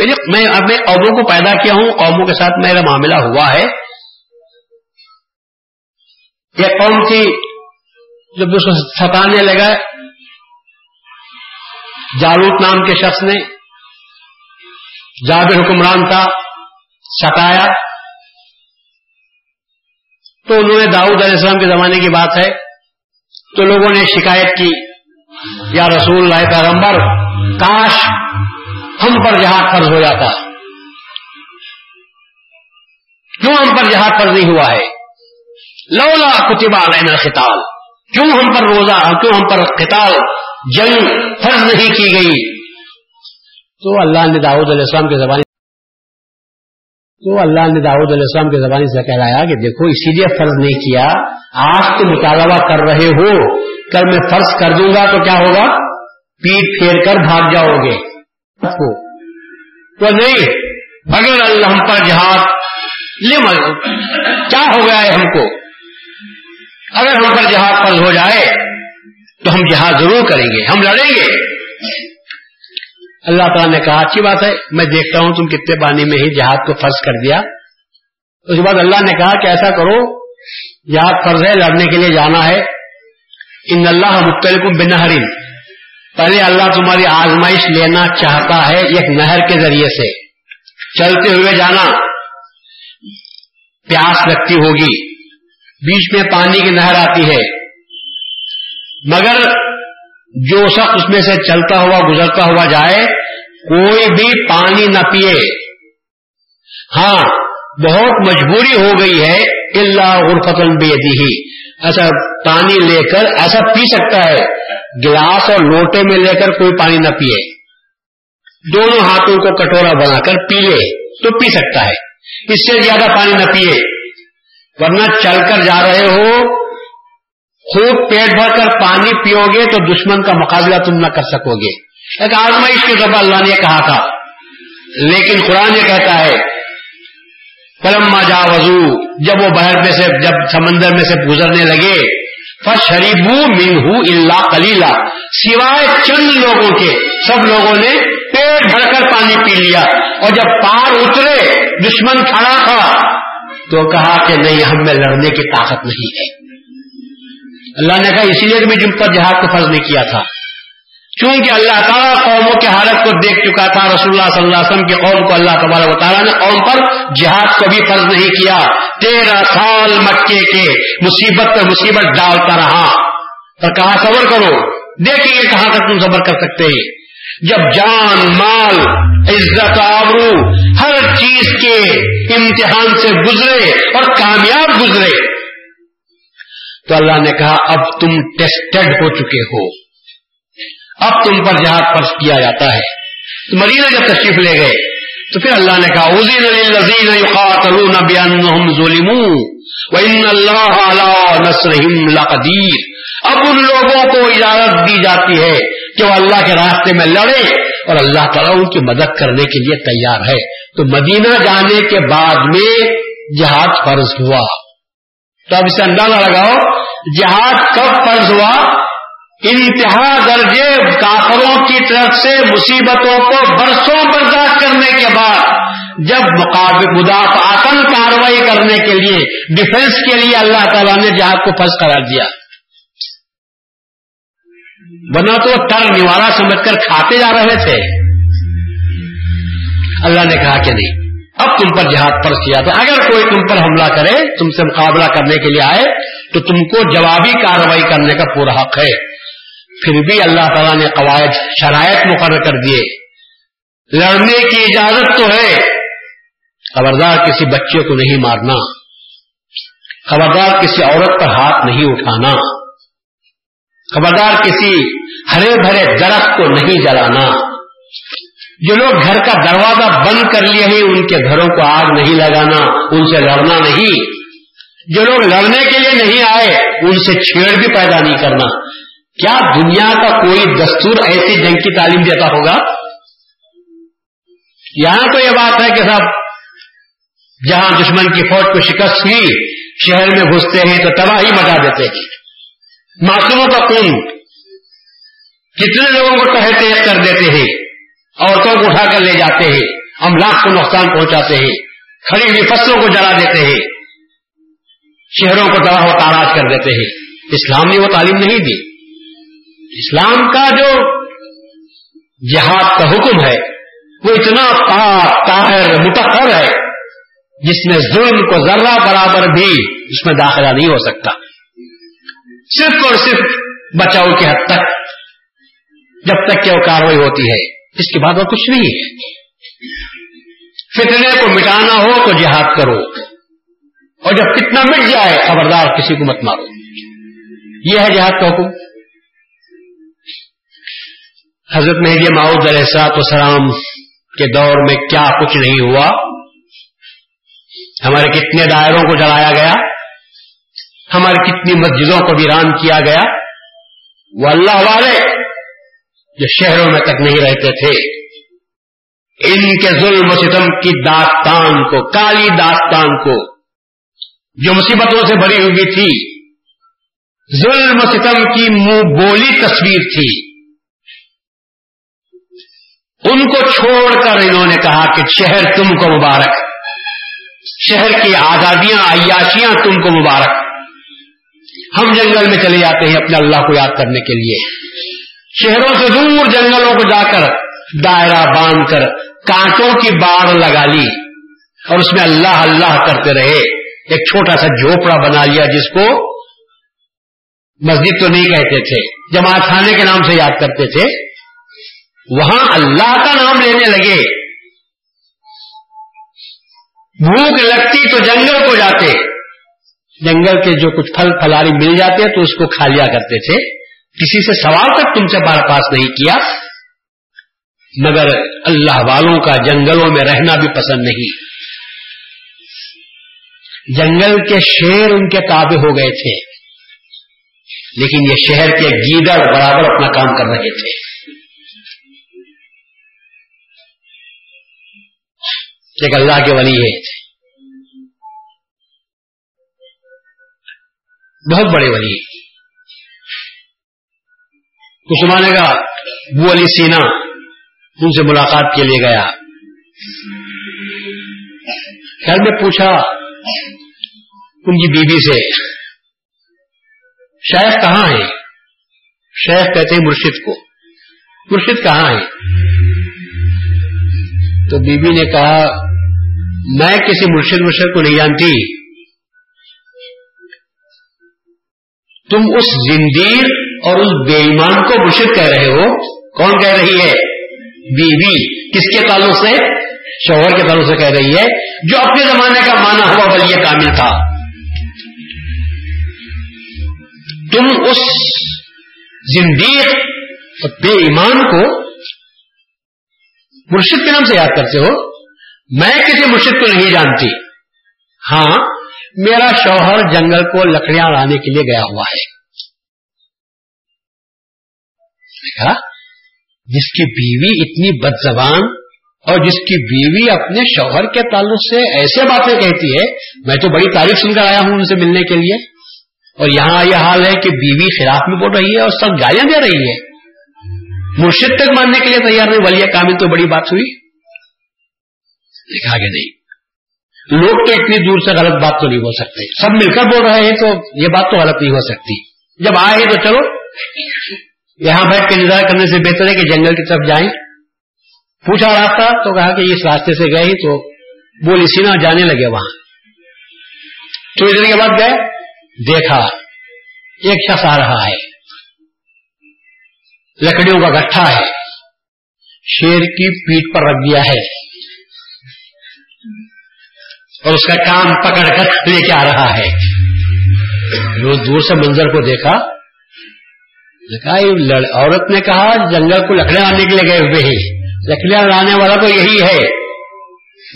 میرے میں اب میں قوموں کو پیدا کیا ہوں, قوموں کے ساتھ میرا معاملہ ہوا ہے. یہ قوم تھی جب اس کو ستانے لگا جالوت نام کے شخص نے, جابر حکمران تھا, ستایا. تو انہوں نے داؤد علیہ السلام کے زمانے کی بات ہے, تو لوگوں نے شکایت کی, یا رسول اللہ پیغمبر کاش ہم پر جہاد فرض ہو جاتا, کیوں ہم پر جہاد فرض نہیں ہوا ہے, لولا کتب علینا القتال, کیوں ہم پر روزہ, کیوں ہم پر قتال جنگ فرض نہیں کی گئی. تو اللہ نے داؤد علیہ السلام کے زمانے تو اللہ نے داؤد علیہ السلام کے زبانی سے کہلایا کہ دیکھو اسی لیے فرض نہیں کیا, آج تو مطالبہ کر رہے ہو, کل میں فرض کر دوں گا تو کیا ہوگا, پیٹ پھیر کر بھاگ جاؤ گے. تو نہیں, بغیر اللہ ہم پر جہاد لے مل کیا ہو گیا ہے ہم کو, اگر ہم پر جہاد فرض ہو جائے تو ہم جہاد ضرور کریں گے, ہم لڑیں گے. اللہ تعالیٰ نے کہا اچھی بات ہے, میں دیکھتا ہوں تم کتنے بانی میں ہی جہاد کو فرض کر دیا. اس کے بعد اللہ نے کہا کہ ایسا کرو, جہاد فرض ہے, لڑنے کے لیے جانا ہے. ان اللہ مبتلیکم بنہرین, پہلے اللہ تمہاری آزمائش لینا چاہتا ہے ایک نہر کے ذریعے سے. چلتے ہوئے جانا, پیاس لگتی ہوگی, بیچ میں پانی کی نہر آتی ہے, مگر جو شخص اس میں سے چلتا ہوا گزرتا ہوا جائے کوئی بھی پانی نہ پیے. ہاں بہت مجبوری ہو گئی ہے, الا غرفۃ بیدہ, ایسا پانی لے کر ایسا پی سکتا ہے, گلاس اور لوٹے میں لے کر کوئی پانی نہ پیے, دونوں ہاتھوں کو کٹورا بنا کر پی لے تو پی سکتا ہے, اس سے زیادہ پانی نہ پیے. ورنہ چل کر جا رہے ہو, خوب پیٹ بھر کر پانی پیو گے تو دشمن کا مقابلہ تم نہ کر سکو گے. ایک آزمائش کے طور پر اللہ نے کہا تھا, لیکن قرآن یہ کہتا ہے فلما جاوزوا, جب وہ بحر میں سے جب سمندر میں سے گزرنے لگے, فشربوا منہ الا قلیلا, سوائے چند لوگوں کے سب لوگوں نے پیٹ بھر کر پانی پی لیا. اور جب پار اترے دشمن کھڑا تھا تو کہا کہ نہیں, ہم میں لڑنے کی طاقت نہیں ہے. اللہ نے کہا اسی لیے کہ میں جن پر جہاد کو فرض نہیں کیا تھا, کیونکہ اللہ تعالیٰ قوموں کی حالت کو دیکھ چکا تھا. رسول اللہ صلی اللہ علیہ وسلم کی قوم کو اللہ تبارک و تعالیٰ نے قوم پر جہاد کو بھی فرض نہیں کیا. تیرہ سال مکے کے مصیبت پر مصیبت ڈالتا رہا, اور کہا صبر کرو, دیکھیں گے کہاں تک تم صبر کر سکتے ہیں. جب جان مال عزت آبرو ہر چیز کے امتحان سے گزرے اور کامیاب گزرے تو اللہ نے کہا اب تم ٹیسٹڈ ہو چکے ہو, اب تم پر جہاد فرض کیا جاتا ہے. مدینہ جب تشریف لے گئے تو پھر اللہ نے کہا اذن للذین یقاتلون بانہم ظلموا وان اللہ علی نصرہم لقدیر, اب ان لوگوں کو اجازت دی جاتی ہے کہ وہ اللہ کے راستے میں لڑے اور اللہ تعالیٰ ان کی مدد کرنے کے لیے تیار ہے. تو مدینہ جانے کے بعد میں جہاد فرض ہوا. تو اب اسے اندازہ لگاؤ جہاد کب فرض ہوا, انتہا درجے کافروں کی طرف سے مصیبتوں کو برسوں برداشت کرنے کے بعد جب مدافعتاً کاروائی کرنے کے لیے ڈیفنس کے لیے اللہ تعالیٰ نے جہاد کو فرض قرار دیا، ورنہ تو تر نوارا سمجھ کر کھاتے جا رہے تھے. اللہ نے کہا کہ نہیں، اب تم پر جہاد فرض کیا تھا، اگر کوئی تم پر حملہ کرے، تم سے مقابلہ کرنے کے لیے آئے تو تم کو جوابی کاروائی کرنے کا پورا حق ہے. پھر بھی اللہ تعالیٰ نے قواعد شرائط مقرر کر دیے. لڑنے کی اجازت تو ہے، خبردار کسی بچے کو نہیں مارنا، خبردار کسی عورت پر ہاتھ نہیں اٹھانا، خبردار کسی ہرے بھرے درخت کو نہیں جلانا. جو لوگ گھر کا دروازہ بند کر لیے ہیں ان کے گھروں کو آگ نہیں لگانا، ان سے لڑنا نہیں. جو لوگ لڑنے کے لیے نہیں آئے ان سے چھیڑ بھی پیدا نہیں کرنا. کیا دنیا کا کوئی دستور ایسی جنگ کی تعلیم دیتا ہوگا؟ یہاں تو یہ بات ہے کہ صاحب جہاں دشمن کی فوج کو شکست ہوئی شہر میں گھستے ہیں تو تباہی مچا دیتے ہیں، معصوموں کا خون کتنے لوگوں کو تہہ تیز کر دیتے ہیں، عورتوں کو اٹھا کر لے جاتے ہیں، املاک کو نقصان پہنچاتے ہیں، کھڑی ہوئی فصلوں کو جلا دیتے ہیں، شہروں کو تباہ و تاراج کر دیتے ہیں. اسلام نے وہ تعلیم نہیں دی. اسلام کا جو جہاد کا حکم ہے وہ اتنا پاک طاہر متطہر ہے جس میں ظلم کو ذرہ برابر بھی اس میں داخلہ نہیں ہو سکتا، صرف اور صرف بچاؤ کی حد تک، جب تک کہ وہ کاروائی ہوتی ہے، اس کے بعد اور کچھ نہیں ہے. فتنے کو مٹانا ہو تو جہاد کرو، اور جب فتنہ مٹ جائے خبردار کسی کو مت مارو. یہ ہے جہاد کا حکم. حضرت مہدی موعود علیہ الصلوۃ والسلام کے دور میں کیا کچھ نہیں ہوا، ہمارے کتنے دائروں کو جلایا گیا، ہماری کتنی مسجدوں کو ویران کیا گیا. وہ اللہ والے جو شہروں میں تک نہیں رہتے تھے، ان کے ظلم و ستم کی داستان کو، کالی داستان کو، جو مصیبتوں سے بھری ہوئی تھی، ظلم و ستم کی منہ بولی تصویر تھی، ان کو چھوڑ کر انہوں نے کہا کہ شہر تم کو مبارک، شہر کی آزادیاں، عیاشیاں تم کو مبارک، ہم جنگل میں چلے جاتے ہیں اپنے اللہ کو یاد کرنے کے لیے. شہروں سے دور جنگلوں کو جا کر دائرہ باندھ کر کانٹوں کی باڑ لگا لی اور اس میں اللہ اللہ کرتے رہے. ایک چھوٹا سا جھوپڑا بنا لیا جس کو مسجد تو نہیں کہتے تھے، جماعت خانے کے نام سے یاد کرتے تھے. وہاں اللہ کا نام لینے لگے. بھوک لگتی تو جنگل کو جاتے، جنگل کے جو کچھ پھل پھلاری مل جاتے تو اس کو کھا لیا کرتے تھے. کسی سے سوال تک تم سے بار پاس نہیں کیا، مگر اللہ والوں کا جنگلوں میں رہنا بھی پسند نہیں. جنگل کے شیر ان کے تابع ہو گئے تھے، لیکن یہ شہر کے گیدڑ برابر اپنا کام کر رہے تھے. ایک اللہ کے ولی ہے، بہت بڑے ولی، عثمان کا بو علی سینا، ان سے ملاقات کے لیے گیا. گھر میں پوچھا ان کی بیوی سے، شیخ کہاں ہے؟ شیخ کہتے ہیں مرشد کو. مرشد کہاں ہے؟ تو بیوی نے کہا میں کسی مرشد مرشد کو نہیں جانتی، تم اس زندیر اور اس بے ایمان کو مرشد کہہ رہے ہو. کون کہہ رہی ہے؟ بیوی. کس کے تعلق سے؟ شوہر کے تعلق سے کہہ رہی ہے، جو اپنے زمانے کا مانا ہوا ولی کامل تھا. تم اس زندیر اور بے ایمان کو مرشد کے نام سے یاد کرتے ہو. میں کسی مرشد کو نہیں جانتی، ہاں میرا شوہر جنگل کو لکڑیاں لانے کے لیے گیا ہوا ہے. جس کی بیوی اتنی بد زبان اور جس کی بیوی اپنے شوہر کے تعلق سے ایسے باتیں کہتی ہے، میں تو بڑی تعریف سن کر آیا ہوں ان سے ملنے کے لیے، اور یہاں یہ حال ہے کہ بیوی خلاف میں بول رہی ہے اور سب گالیاں دے رہی ہے، مرشد تک ماننے کے لیے تیار نہیں. ولی کامل تو بڑی بات ہوئی. لکھا کہ نہیں. لوگ تو اتنی دور سے غلط بات تو نہیں بول سکتے, سب مل کر بول رہے ہیں تو یہ بات تو غلط نہیں ہو سکتی. جب آئے تو چلو یہاں بیٹھ کے انتظار کرنے سے بہتر ہے کہ جنگل کی طرف جائیں. پوچھا راستہ تو کہا کہ اس راستے سے گئے, تو بول اسی نہ جانے لگے. وہاں تھوڑی دیر کے بعد گئے, دیکھا ایک شخص آ رہا ہے, لکڑیوں کا گٹھا ہے, شیر کی پیٹ پر رکھ دیا ہے اور اس کا کام پکڑ کر لے کے آ رہا ہے. روز دور سے منظر کو دیکھا, عورت نے کہا جنگل کو لکڑیاں لانے کے لیے گئے ہوئے ہیں, لکڑیاں لانے والا تو یہی ہے,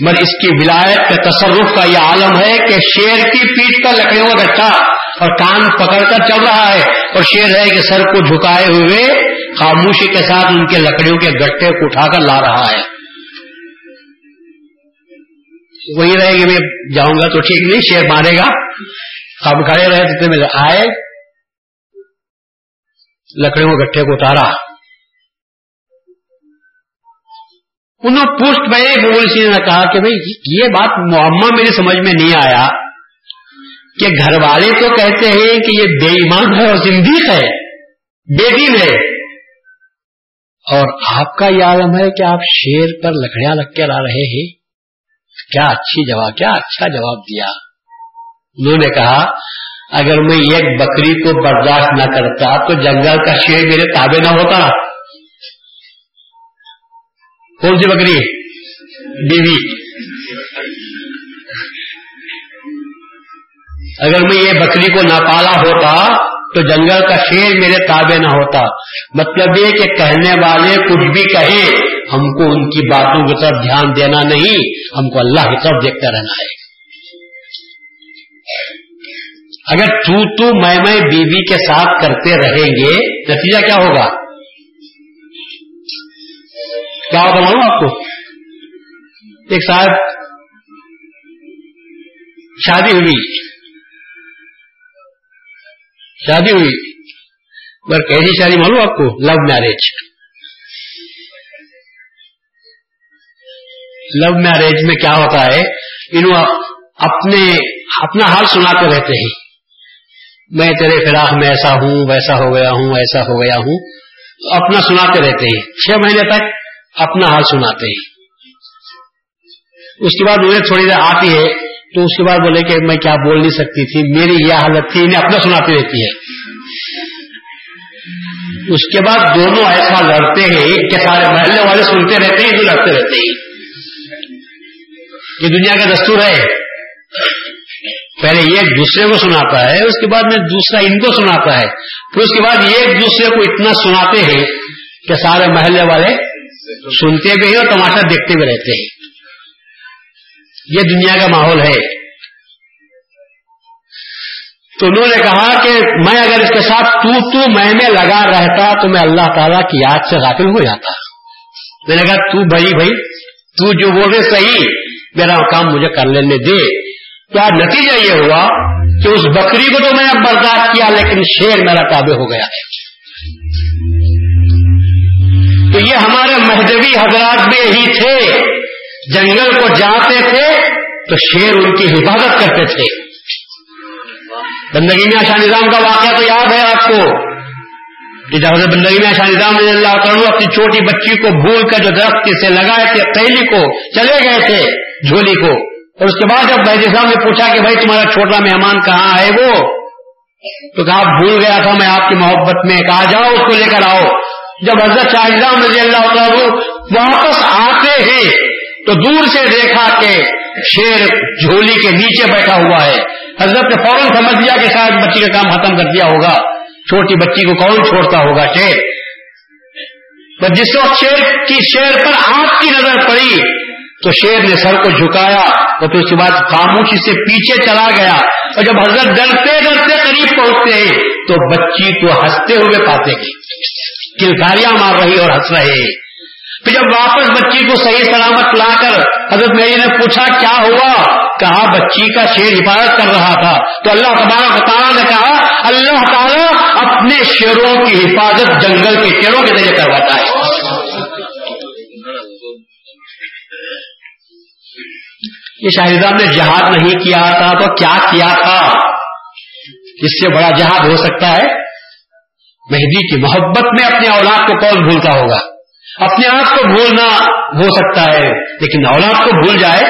مگر اس کی ولایت کے تصرف کا یہ عالم ہے کہ شیر کی پیٹ پر لکڑیوں کا گٹھا اور کان پکڑ کر چل رہا ہے, اور شیر ہے کہ سر کو جھکائے ہوئے خاموشی کے ساتھ ان کے لکڑیوں کے گٹھے کو اٹھا کر لا رہا ہے. وہی رہے کہ میں جاؤں گا تو ٹھیک نہیں, شیر مارے گا. ہم کھڑے رہے جتنے میں آئے, لکڑیوں کے گٹھے کو اتارا. انہوں پوسٹ میں بول سی نے کہا کہ بھئی یہ بات معمہ میری سمجھ میں نہیں آیا کہ گھر والے تو کہتے ہیں کہ یہ بے ایمان ہے اور زندیق ہے, بے دین ہے, اور آپ کا یہ عالم ہے کہ آپ شیر پر لکڑیاں رکھ کے لا رہے ہیں. کیا اچھی جواب, کیا اچھا جواب دیا. انہوں نے کہا اگر میں ایک بکری کو برداشت نہ کرتا تو جنگل کا شیر میرے تابع نہ ہوتا. کون سی بکری؟ بیوی. اگر میں یہ بکری کو نہ پالا ہوتا تو جنگل کا شیر میرے تابع نہ ہوتا. مطلب یہ کہ کہنے والے کچھ بھی کہیں, ہم کو ان کی باتوں کی طرف دھیان دینا نہیں, ہم کو اللہ کی طرف دیکھتا رہنا ہے. اگر تو تو میں میں بیوی کے ساتھ کرتے رہیں گے نتیجہ کیا ہوگا؟ کیا بتاؤں آپ کو, ایک صاحب شادی ہوئی شادی ہوئی پر کیسی شادی معلوم آپ کو؟ Love marriage. لو میرج میں کیا ہوتا ہے, انہوں اپنے اپنا حال سناتے رہتے ہیں, میں تیرے فراق میں ایسا ہوں, ویسا ہو گیا ہوں, ایسا ہو گیا ہوں, اپنا سناتے رہتے ہیں. چھ مہینے تک اپنا حال سناتے ہیں. اس کے بعد انہیں تھوڑی دیر آتی ہے تو اس کے بعد بولے کہ میں کیا بول نہیں سکتی تھی, میری یہ حالت تھی. انہیں اپنا سناتی رہتی ہے. اس کے بعد دونوں ایسا لڑتے ہیں کہ سارے محلے والے سنتے رہتے ہیں, جو لڑتے رہتے ہیں. یہ دنیا کا دستور ہے, پہلے یہ دوسرے کو سناتا ہے, اس کے بعد میں دوسرا ان کو سناتا ہے, پھر اس کے بعد ایک دوسرے کو اتنا سناتے ہیں کہ سارے محلے والے سنتے بھی ہیں اور تماشا دیکھتے بھی رہتے ہیں. یہ دنیا کا ماحول ہے. تو انہوں نے کہا کہ میں اگر اس کے ساتھ تو تو میں میں لگا رہتا تو میں اللہ تعالیٰ کی یاد سے غافل ہو جاتا. میں نے کہا تو بھائی بھائی تو جو بولے صحیح, میرا کام مجھے کر لینے دے. تو نتیجہ یہ ہوا کہ اس بکری کو تو میں نے برداشت کیا لیکن شیر میرا تابع ہو گیا ہے. تو یہ ہمارے مذہبی حضرات بھی یہی تھے, جنگل کو جاتے تھے تو شیر ان کی حفاظت کرتے تھے. بندگی میں شاہ نظام کا واقعہ تو یاد ہے آپ کو, حضرت بندگی میں شاہ نظام رضی اللہ تعالیٰ اپنی چھوٹی بچی کو بھول کر جو درخت سے لگائے تھے, پہلی کو چلے گئے تھے جھولی کو, اور اس کے بعد جب وزیر صاحب نے پوچھا کہ بھائی تمہارا چھوٹا مہمان کہاں ہے وہ, تو کہا آپ بھول گیا تھا, میں آپ کی محبت میں, کہا جاؤ اس کو لے کر آؤ. جب حضرت شاہ نظام رضی اللہ تعالیٰ واپس آتے ہیں تو دور سے دیکھا کہ شیر جھولی کے نیچے بیٹھا ہوا ہے. حضرت نے فوراً سمجھ لیا کہ شاید بچی کا کام ختم کر دیا ہوگا, چھوٹی بچی کو کون چھوڑتا ہوگا شیر. پر جس وقت شیر کی شیر پر آپ کی نظر پڑی تو شیر نے سر کو جھکایا اور پھر اس کے بعد خاموشی سے پیچھے چلا گیا. اور جب حضرت ڈرتے ڈرتے قریب پہنچتے ہیں تو بچی کو ہنستے ہوئے پاتے ہیں, کلکاریاں مار رہی اور ہنس رہے ہیں. پھر جب واپس بچی کو صحیح سلامت لا کر حضرت میری نے پوچھا کیا ہوا, کہا بچی کا شیر حفاظت کر رہا تھا. تو اللہ تبارک و تعالیٰ نے کہا اللہ تعالیٰ اپنے شیروں کی حفاظت جنگل کے شیروں کے ذریعے کرواتا ہے. کہ شاہزہ نے جہاد نہیں کیا تھا تو کیا کیا تھا؟ اس سے بڑا جہاد ہو سکتا ہے؟ مہدی کی محبت میں اپنے اولاد کو کون بھولتا ہوگا؟ اپنے آپ کو بھولنا ہو سکتا ہے لیکن اولاد کو بھول جائے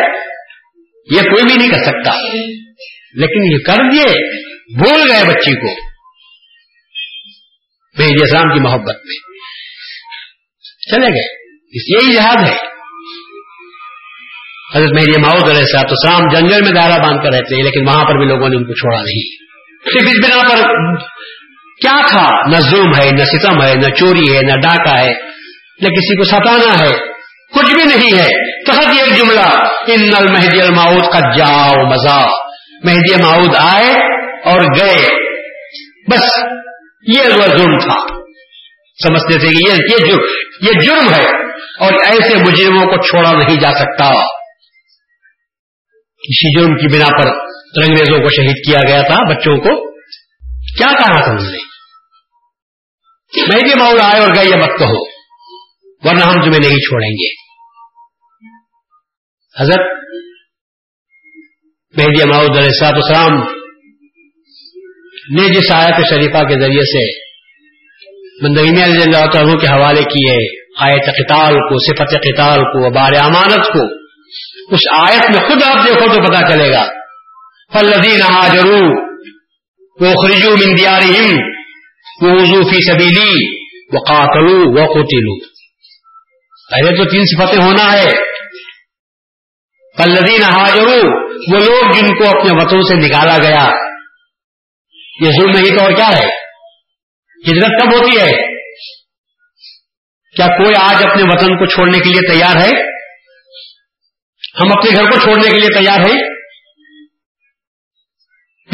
یہ کوئی بھی نہیں کر سکتا، لیکن یہ کر دیے، بھول گئے بچی کو مہدی اسلام کی محبت میں، چلے گئے، اس یہی جہاد ہے۔ حضرت مہدی موعود علیہ الصلوۃ والسلام جنگل میں دائرہ باندھ کر رہتے ہیں لیکن وہاں پر بھی لوگوں نے ان کو چھوڑا نہیں، صرف اس بنا پر کیا تھا، نہ ظلم ہے، نہ ستم ہے، نہ چوری ہے، نہ ڈاکہ ہے، نہ کسی کو ستانا ہے، کچھ بھی نہیں ہے۔ تحت ایک جملہ، ان المہدی الموعود قد جاء و مضى، مہدی موعود آئے اور گئے، بس یہ ظلم تھا، سمجھتے تھے کہ یہ یہ جرم ہے اور ایسے مجرموں کو چھوڑا نہیں جا سکتا۔ اسی جرم کی بنا پر انگریزوں کو شہید کیا گیا تھا، بچوں کو، کیا کہا تھا انہوں نے؟ مہدی موعود آئے اور گئے یہ مت کہو ورنہ ہم تمہیں نہیں چھوڑیں گے۔ حضرت مہدی موعود علیہ الصلوۃ والسلام نے جس آیت شریفہ کے ذریعے سے مندیمہ رضی اللہ عنہ کے حوالے کیے، آیت قتال کو، صفت قتال کو، وبار امانت کو، اس آیت میں خود آپ دیکھو تو پتا چلے گا، فالذین ہاجروا واخرجوا من دیارہم ووذوا فی سبیلی وقاتلوا وقتلوا، پہلے تو تین صفتیں ہونا ہے، فالذین ہاجروا، وہ لوگ جن کو اپنے وطنوں سے نکالا گیا، یہ ظلم نہیں تو اور کیا ہے؟ ہجرت کب ہوتی ہے؟ کیا کوئی آج اپنے وطن کو چھوڑنے کے لیے تیار ہے؟ ہم اپنے گھر کو چھوڑنے کے لیے تیار ہیں؟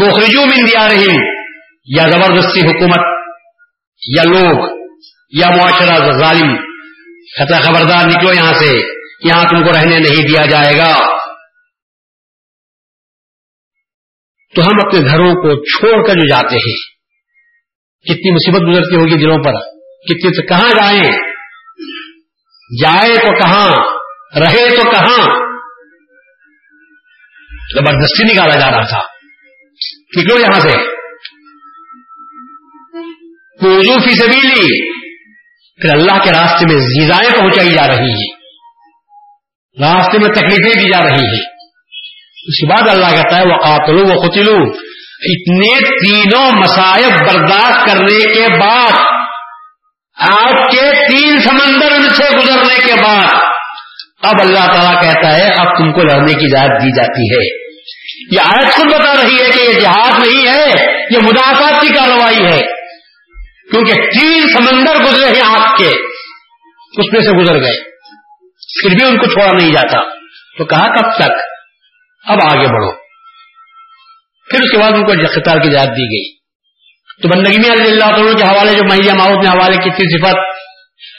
وہ خرجو من دیارہم، یا زبردستی حکومت، یا لوگ، یا معاشرہ ظالم، خطا خبردار نکلو یہاں سے، یہاں تم کو رہنے نہیں دیا جائے گا، تو ہم اپنے گھروں کو چھوڑ کر جو جاتے ہیں، کتنی مصیبت گزرتی ہوگی دلوں پر، کتنی، تو کہاں جائیں، جائے تو کہاں، رہے تو کہاں، زبردستی نکالا جا رہا تھا، نکلو یہاں سے، کوزو فی سبیلی، پھر اللہ کے راستے میں زیزائیں پہنچائی جا رہی ہیں، راستے میں تکلیفیں دی جا رہی ہیں، اس کے بعد اللہ کہتا ہے وقاتلوا وقتلوا، اتنے تینوں مصائب برداشت کرنے کے بعد، آپ کے تین سمندر سے گزرنے کے بعد، اب اللہ تعالیٰ کہتا ہے اب تم کو لڑنے کی اجازت دی جاتی ہے۔ یہ آیت خود بتا رہی ہے کہ یہ جہاد نہیں ہے، یہ مدافعت کی کارروائی ہے، کیونکہ تین سمندر گزرے ہیں آپ کے، اس میں سے گزر گئے، پھر بھی ان کو چھوڑا نہیں جاتا، تو کہا کب تک، اب آگے بڑھو، پھر اس کے بعد ان کو قتال کی اجازت دی گئی۔ تو بندگی میں رضی اللہ تعالیٰ کے حوالے جو مہدی موعود نے حوالے کی تھی صفت،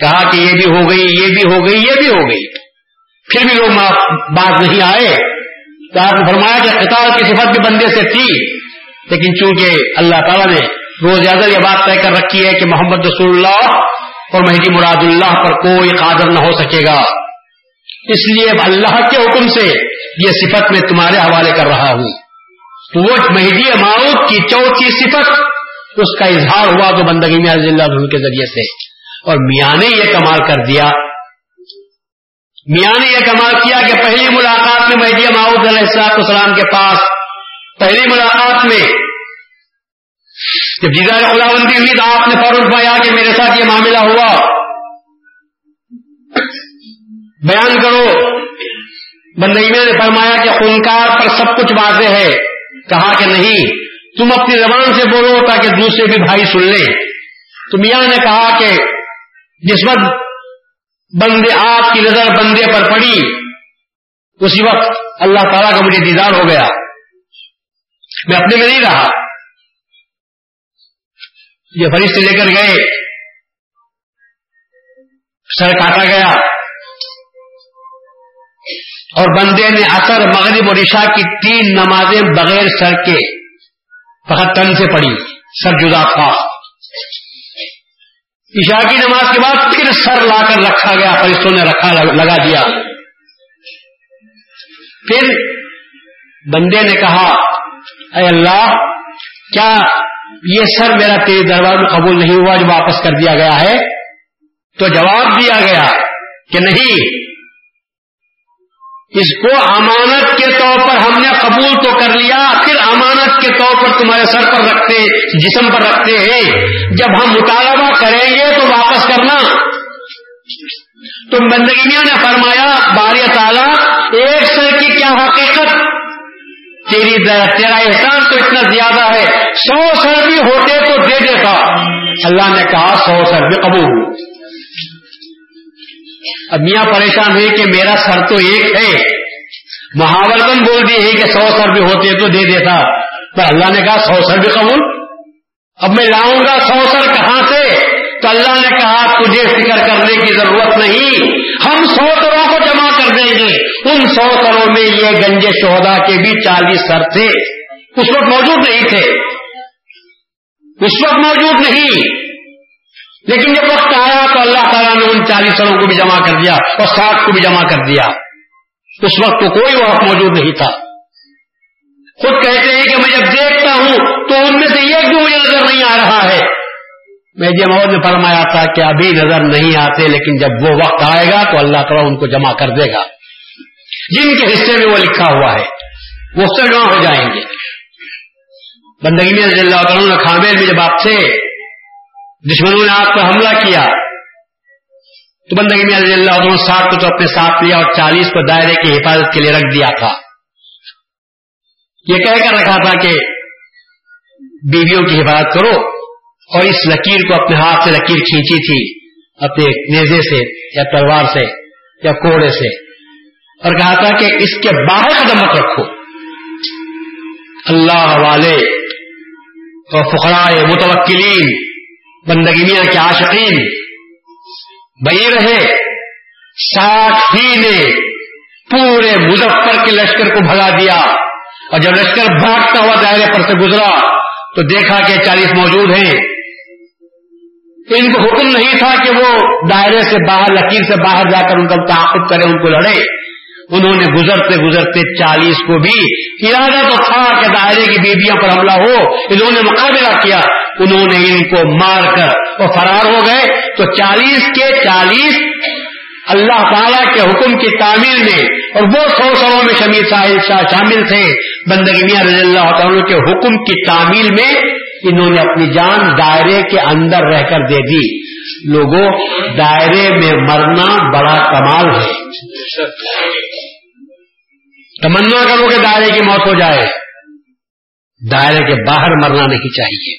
کہا کہ یہ بھی ہو گئی، یہ بھی ہو گئی، یہ بھی ہو گئی، پھر بھی لوگ بات نہیں آئے، تو آپ نے فرمایا کہ قتال کی صفت بھی بندے سے تھی، لیکن چونکہ اللہ تعالیٰ نے روز زیادہ یہ بات طے کر رکھی ہے کہ محمد رسول اللہ اور مہدی مراد اللہ پر کوئی قادر نہ ہو سکے گا، اس لیے اب اللہ کے حکم سے یہ صفت میں تمہارے حوالے کر رہا ہوں۔ تو وہ مہدی موعود کی چوتھی صفت، اس کا اظہار ہوا تو بندگی میں رضی اللہ عنہ کے ذریعے سے، اور میاں نے یہ کمال کر دیا، میاں نے یہ کمال کیا کہ پہلی ملاقات میں مہدی موعود علیہ السلام کے پاس، پہلی ملاقات میں جب دیدار خداوندی ہوئی تو آپ نے فوراً فرمایا کہ میرے ساتھ یہ معاملہ ہوا، بیان کرو، بندگی نے فرمایا کہ خونکار پر سب کچھ واضح ہے، کہا کہ نہیں، تم اپنی زبان سے بولو تاکہ دوسرے بھی بھائی سن لیں۔ تو میاں نے کہا کہ جس وقت بندے آپ کی نظر بندے پر پڑی اسی وقت اللہ تعالیٰ کا مجھے دیدار ہو گیا، میں اپنے میں نہیں رہا، یہ فرشتے لے کر گئے، سر کاٹا گیا، اور بندے نے عصر، مغرب اور عشاء کی تین نمازیں بغیر سر کے فقط تن سے پڑھی، سر جدا تھا، عشاء کی نماز کے بعد پھر سر لا کر رکھا گیا، فرشتوں نے رکھا لگا دیا، پھر بندے نے کہا اے اللہ کیا یہ سر میرا تیرے دربار میں قبول نہیں ہوا جو واپس کر دیا گیا ہے؟ تو جواب دیا گیا کہ نہیں، اس کو امانت کے طور پر ہم نے قبول تو کر لیا، پھر امانت کے طور پر تمہارے سر پر رکھتے جسم پر رکھتے ہیں، جب ہم مطالبہ کریں گے تو واپس کرنا۔ تو بندگیوں نے فرمایا باری تعالیٰ ایک سر کی کیا حقیقت، تیری تیرا احسان تو اتنا زیادہ ہے، سو سر بھی ہوتے تو دے دیتا۔ اللہ نے کہا سو سر بھی قبول۔ اب میاں پریشان ہوئے کہ میرا سر تو ایک ہے، محاورتن بول دی ہے کہ سو سر بھی ہوتے تو دے دیتا، پر اللہ نے کہا سو سر بھی قبول۔ اب میں لاؤں گا سو سر کہاں سے؟ تو اللہ نے کہا تجھے فکر کرنے کی ضرورت نہیں، ہم سو سروں کو جمع کر دیں گے۔ ان سو سروں میں یہ گنجے شہدا کے بھی چالیس سر تھے، اس وقت موجود نہیں تھے، اس وقت موجود نہیں، لیکن جب وقت آیا تو اللہ تعالیٰ نے ان چالیس سروں کو بھی جمع کر دیا اور ساٹھ کو بھی جمع کر دیا۔ اس وقت تو کوئی وقت موجود نہیں تھا۔ خود کہتے ہیں کہ میں جب دیکھتا ہوں تو ان میں سے ایک بھی مجھے نظر نہیں آ رہا ہے۔ میں جی موت نے فرمایا تھا کہ ابھی نظر نہیں آتے، لیکن جب وہ وقت آئے گا تو اللہ تعالیٰ ان کو جمع کر دے گا، جن کے حصے میں وہ لکھا ہوا ہے وہ سب جمع ہو جائیں گے۔ بندگی میں رضی اللہ تعالیٰ خامیر میں جب آپ تھے، دشمنوں نے آپ پر حملہ کیا تو بندگی میں رضی اللہ تعالیٰ ساٹھ کو تو اپنے ساتھ لیا اور چالیس کو دائرے کی حفاظت کے لیے رکھ دیا تھا۔ یہ کہہ کر رکھا تھا کہ بیویوں کی حفاظت کرو، اور اس لکیر کو اپنے ہاتھ سے لکیر کھینچی تھی اپنے نیزے سے یا تلوار سے یا کوڑے سے، اور کہا تھا کہ اس کے باہر قدم مت رکھو۔ اللہ والے اور فقراء متوکلین بندگینیاں کے عاشقین بھئی رہے، ساتھ ہی نے پورے مظفر کے لشکر کو بھگا دیا، اور جب لشکر بھاگتا ہوا دائرے پر سے گزرا تو دیکھا کہ چالیس موجود ہیں۔ ان کو حکم نہیں تھا کہ وہ دائرے سے باہر لکیر سے باہر جا کر ان کا تعاقب کرے، ان کو لڑے، انہوں نے گزرتے گزرتے چالیس کو بھی، ارادہ تو تھا کہ دائرے کی بیویوں پر حملہ ہو، انہوں نے مقابلہ کیا، انہوں نے ان کو مار کر اور فرار ہو گئے۔ تو چالیس کے چالیس اللہ تعالیٰ کے حکم کی تعمیل میں، اور وہ سو سروں میں شمیر صاحب شامل تھے، بندگی میاں رضی اللہ تعالیٰ کے حکم کی تعمیل میں انہوں نے اپنی جان دائرے کے اندر رہ کر دے دی۔ لوگوں، دائرے میں مرنا بڑا کمال ہے۔ تمنا کرو کہ دائرے کی موت ہو جائے، دائرے کے باہر مرنا نہیں چاہیے۔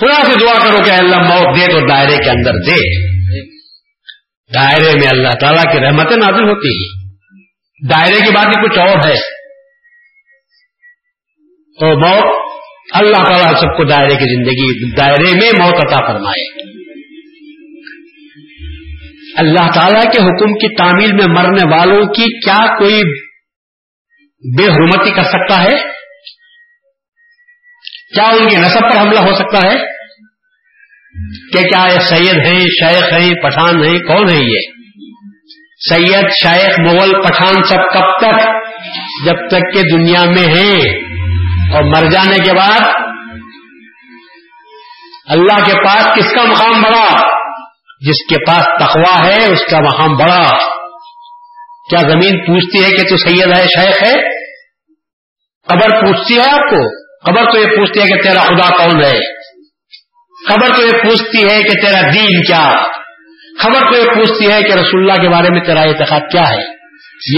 خدا سے دعا کرو کہ اللہ موت دے تو دائرے کے اندر دے۔ دائرے میں اللہ تعالیٰ کی رحمتیں نازل ہوتی ہیں۔ دائرے کی بات کچھ اور ہے، اور موت اللہ تعالیٰ سب کو دائرے کی زندگی، دائرے میں موت عطا فرمائے۔ اللہ تعالیٰ کے حکم کی تعمیل میں مرنے والوں کی کیا کوئی بے حرمتی کر سکتا ہے؟ کیا ان کے نسب پر حملہ ہو سکتا ہے کہ کیا یہ سید ہیں، شیخ ہیں، پٹھان ہیں، کون ہیں یہ؟ سید، شیخ، مغل، پٹھان سب کب تک؟ جب تک کہ دنیا میں ہیں، اور مر جانے کے بعد اللہ کے پاس کس کا مقام بڑا؟ جس کے پاس تقویٰ ہے اس کا مقام بڑا۔ کیا زمین پوچھتی ہے کہ تو سید ہے، شیخ ہے؟ قبر پوچھتی ہے آپ کو؟ قبر تو یہ پوچھتی ہے کہ تیرا خدا کون ہے، خبر تو یہ پوچھتی ہے کہ تیرا دین کیا، خبر تو یہ پوچھتی ہے کہ رسول اللہ کے بارے میں تیرا اعتقاد کیا ہے۔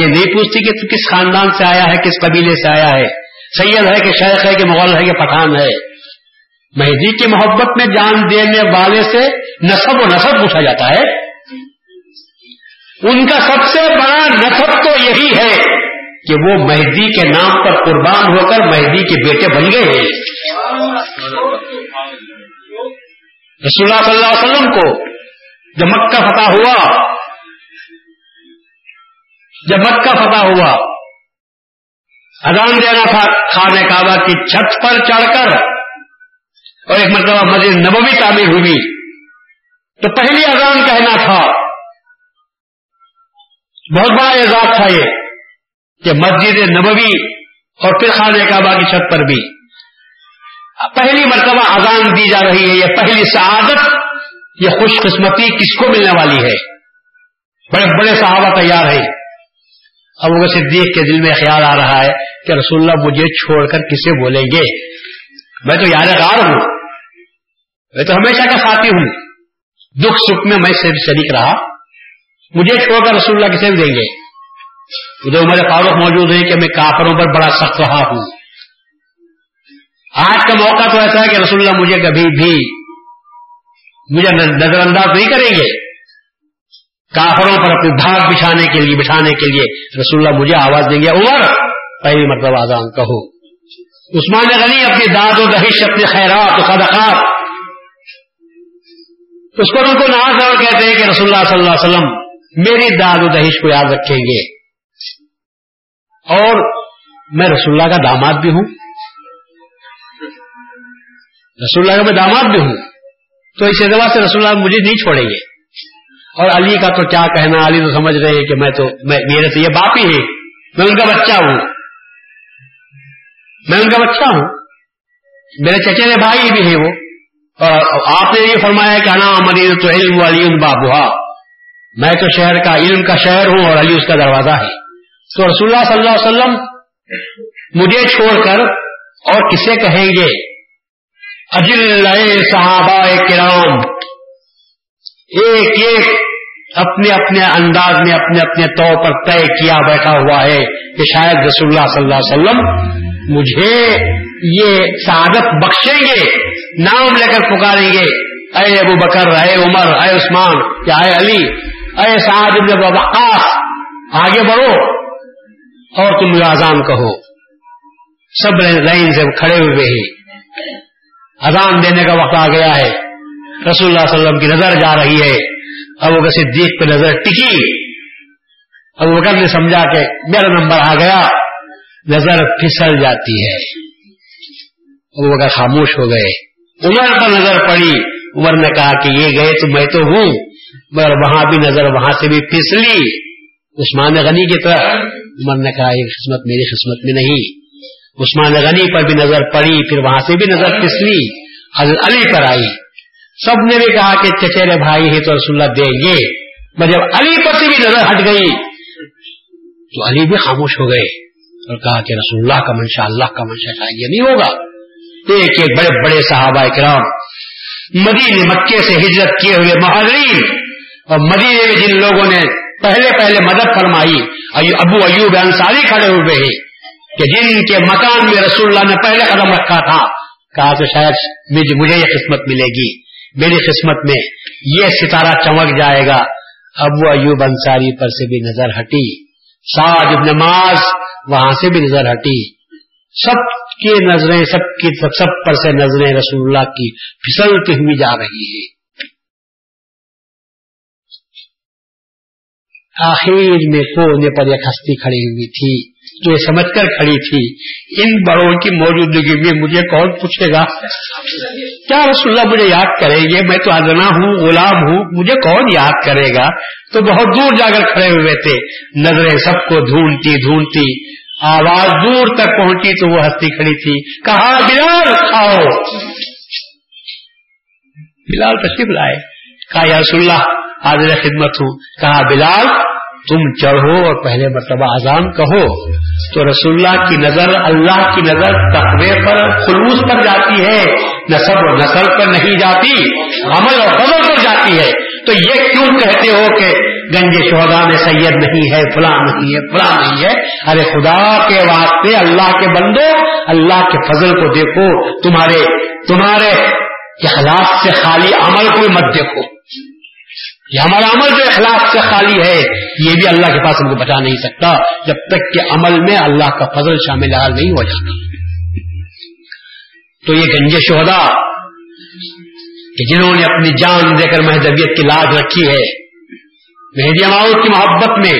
یہ نہیں پوچھتی کہ تو کس خاندان سے آیا ہے، کس قبیلے سے آیا ہے، سید ہے کہ شیخ ہے کہ مغل ہے کہ پٹھان ہے۔ مہدی کی محبت میں جان دینے والے سے نسب و نسب پوچھا جاتا ہے، ان کا سب سے بڑا نسب تو یہی ہے کہ وہ مہدی کے نام پر قربان ہو کر مہدی کے بیٹے بن گئے ہیں۔ رسول اللہ صلی اللہ علیہ وسلم کو جب مکہ فتح ہوا جب مکہ فتح ہوا اذان دینا تھا خانہ کعبہ کی چھت پر چڑھ کر، اور ایک مرتبہ مسجد نبوی تعمیر ہوئی تو پہلی اذان کہنا تھا۔ بہت بڑا اعزاز تھا یہ کہ مسجد نبوی اور پھر خانے کعبہ کی چھت پر بھی پہلی مرتبہ اذان دی جا رہی ہے. یہ پہلی سعادت، یہ خوش قسمتی کس کو ملنے والی ہے؟ بڑے بڑے صحابہ تیار ہیں. ابو صدیق کے دل میں خیال آ رہا ہے کہ رسول اللہ مجھے چھوڑ کر کسے بولیں گے، میں تو یار غار ہوں، میں تو ہمیشہ کا ساتھی ہوں، دکھ سکھ میں میں صرف شریک رہا، مجھے چھوڑ کر رسول اللہ کسے دیں گے. ادھر عمر فاروق موجود ہیں کہ میں کافروں پر بڑا سخت رہا ہوں، آج کا موقع تو ایسا ہے کہ رسول اللہ مجھے کبھی بھی مجھے نظر انداز نہیں کریں گے. کافروں پر اپنی دھاک بچھانے کے لیے بچھانے کے لیے رسول اللہ مجھے آواز دیں گے. عمر پہلی مرتبہ اذان کہو. عثمان غنی اپنی داد و دہش، اپنے خیرات و صدقات، اس پر ان کو ناز اور کہتے ہیں کہ رسول اللہ صلی اللہ علیہ وسلم میری داد و دہش کو یاد رکھیں گے، اور میں رسول اللہ کا داماد بھی ہوں، رسول اللہ کا میں داماد بھی ہوں، تو اس اعتبار سے رسول اللہ مجھے نہیں چھوڑیں گے. اور علی کا تو کیا کہنا، علی تو سمجھ رہے ہیں کہ میں تو میرے سے یہ باپ ہی ہے، میں ان کا بچہ ہوں، میں ان کا بچہ ہوں، میرے چچیرے بھائی بھی ہیں وہ. اور آپ نے یہ فرمایا کہ انا مریض تو علم علی بابوہا، میں تو شہر کا علم کا شہر ہوں اور علی اس کا دروازہ ہے. تو رسول اللہ صلی اللہ علیہ وسلم مجھے چھوڑ کر اور کسے کہیں گے؟ اجل صحابہ کرام ایک ایک اپنے اپنے انداز میں اپنے اپنے طور پر طے کیا بیٹھا ہوا ہے کہ شاید رسول اللہ صلی اللہ علیہ وسلم مجھے یہ سعادت بخشیں گے، نام لے کر پکاریں گے، اے ابو بکر، اے عمر، اے عثمان، یا اے علی، اے سعد بن وقاص، آگے بڑھو اور تم اذان کہو. سب لائن سے کھڑے ہوئے ہیں، اذان دینے کا وقت آ گیا ہے. رسول اللہ صلی اللہ علیہ وسلم کی نظر جا رہی ہے. ابو بکر صدیق پہ نظر ٹکی، ابو بکر نے سمجھا کہ میرا نمبر آ گیا، نظر پھسل جاتی ہے. ابو بکر خاموش ہو گئے. عمر پر نظر پڑی، عمر نے کہا کہ یہ گئے تو میں تو ہوں، مگر وہاں بھی نظر وہاں سے بھی پھسلی عثمان غنی کی طرف. عمر نے کہا یہ قسمت میری قسمت میں نہیں. عثمان غنی پر بھی نظر پڑی، پھر وہاں سے بھی نظر پھسلی، علی پر آئی. سب نے بھی کہا کہ چچیرے بھائی ہے تو رسول اللہ دیں گے، مگر جب علی پر سے بھی نظر ہٹ گئی تو علی بھی خاموش ہو گئے اور کہا کہ رسول اللہ کا منشاء اللہ کا منشاء شاید یہ نہیں ہوگا. ایک ایک بڑے بڑے صحابہ کرام مدینے مکے سے ہجرت کیے ہوئے مہاجرین، اور مدینے میں جن لوگوں نے پہلے پہلے مدد فرمائی، ابو ایوب انصاری کھڑے ہوئے ہیں کہ جن کے مکان میں رسول اللہ نے پہلے قدم رکھا تھا. کہا کہ شاید مجھے یہ قسمت ملے گی، میری قسمت میں یہ ستارہ چمک جائے گا. ابو ایوب انصاری پر سے بھی نظر ہٹی، سعد بن معاذ وہاں سے بھی نظر ہٹی. سب کی نظریں سب کی سب, سب پر سے نظریں رسول اللہ کی پھسلتی ہوئی جا رہی ہے. آخر میں کونے پر ایک ہستی کھڑی ہوئی تھی جو سمجھ کر کھڑی تھی ان بڑوں کی موجودگی میں مجھے کون پوچھے گا، کیا رسول اللہ مجھے یاد کریں گے؟ میں تو ادنا ہوں، غلام ہوں، مجھے کون یاد کرے گا؟ تو بہت دور جا کر کھڑے ہوئے تھے. نظریں سب کو ڈھونڈتی ڈھونڈتی آواز دور تک پہنچی تو وہ ہستی کھڑی تھی. کہا بلال آؤ. بلال تشریف لائے. کہا یا رسول اللہ حاضر خدمت ہوں. کہا بلال تم چڑھو اور پہلے مرتبہ اذان کہو. تو رسول اللہ کی نظر اللہ کی نظر تقوی پر خلوص پر جاتی ہے، نسب اور نسل پر نہیں جاتی، عمل اور فضل پر جاتی ہے. تو یہ کیوں کہتے ہو کہ گنج شہدا میں سید نہیں ہے، فلاں نہیں ہے، فلاں نہیں ہے؟ ارے خدا کے واسطے اللہ کے بندو، اللہ کے فضل کو دیکھو. تمہارے تمہارے اخلاص سے خالی عمل کو مت دیکھو. یہ ہمارا عمل جو اخلاق سے خالی ہے یہ بھی اللہ کے پاس ہم کو بچا نہیں سکتا جب تک کہ عمل میں اللہ کا فضل شامل حال نہیں ہو جاتا. تو یہ گنج شہداء کہ جنہوں نے اپنی جان دے کر مہذبیت کی لاج رکھی ہے، مہدی اماؤت کی محبت میں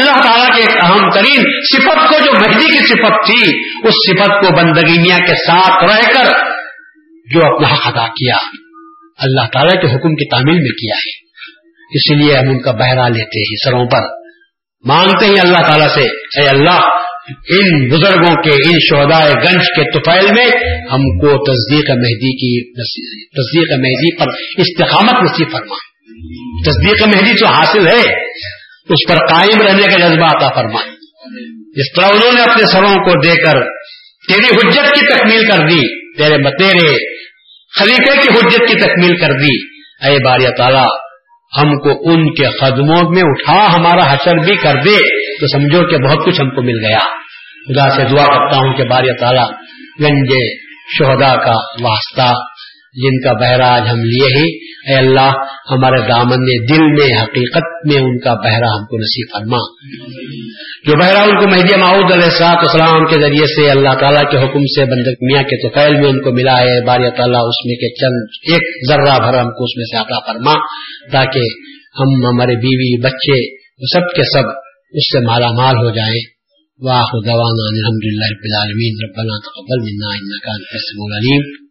اللہ تعالیٰ کے ایک اہم ترین صفت کو جو مہدی کی صفت تھی اس صفت کو بندگینیا کے ساتھ رہ کر جو اپنا حق ادا کیا اللہ تعالیٰ کے حکم کی تعمیل میں کیا ہے. اسی لیے ہم ان کا بہرا لیتے ہیں، سروں پر مانگتے ہیں اللہ تعالیٰ سے، اے اللہ ان بزرگوں کے، ان شہداء گنج کے طفیل میں ہم کو تصدیق مہدی کی تصدیق مہدی پر استقامت نصیب فرمائے، تصدیق مہدی جو حاصل ہے اس پر قائم رہنے کا جذبہ عطا فرمائے۔ جس طرح انہوں نے اپنے سروں کو دے کر تیری حجت کی تکمیل کر دی، تیرے متیرے خلیفے کی حجت کی تکمیل کر دی، اے باری تعالیٰ ہم کو ان کے قدموں میں اٹھا ہمارا حشر بھی کر دے تو سمجھو کہ بہت کچھ ہم کو مل گیا۔ خدا سے دعا کرتا ہوں کہ باری تعالیٰ گنج شہداء کا واسطہ جن کا بہرہ آج ہم لیے ہی، اے اللہ ہمارے دامن میں، دل میں، حقیقت میں ان کا بہرہ ہم کو نصیب فرما، جو بہرہ ان کو مہدی موعود علیہ الصلوۃ والسلام کے ذریعے سے اللہ تعالیٰ کے حکم سے بندہ میاں کے توفیل میں ان کو ملا ہے۔ باری تعالیٰ اس میں کے چند ایک ذرہ بھر ہم کو اس میں سے عطا فرما تاکہ ہم، ہمارے بیوی بچے سب کے سب اس سے مالا مال ہو جائیں۔ واخر دعوانا الحمدللہ رب العالمین، ربنا تقبل منا انک انت السمیع العلیم۔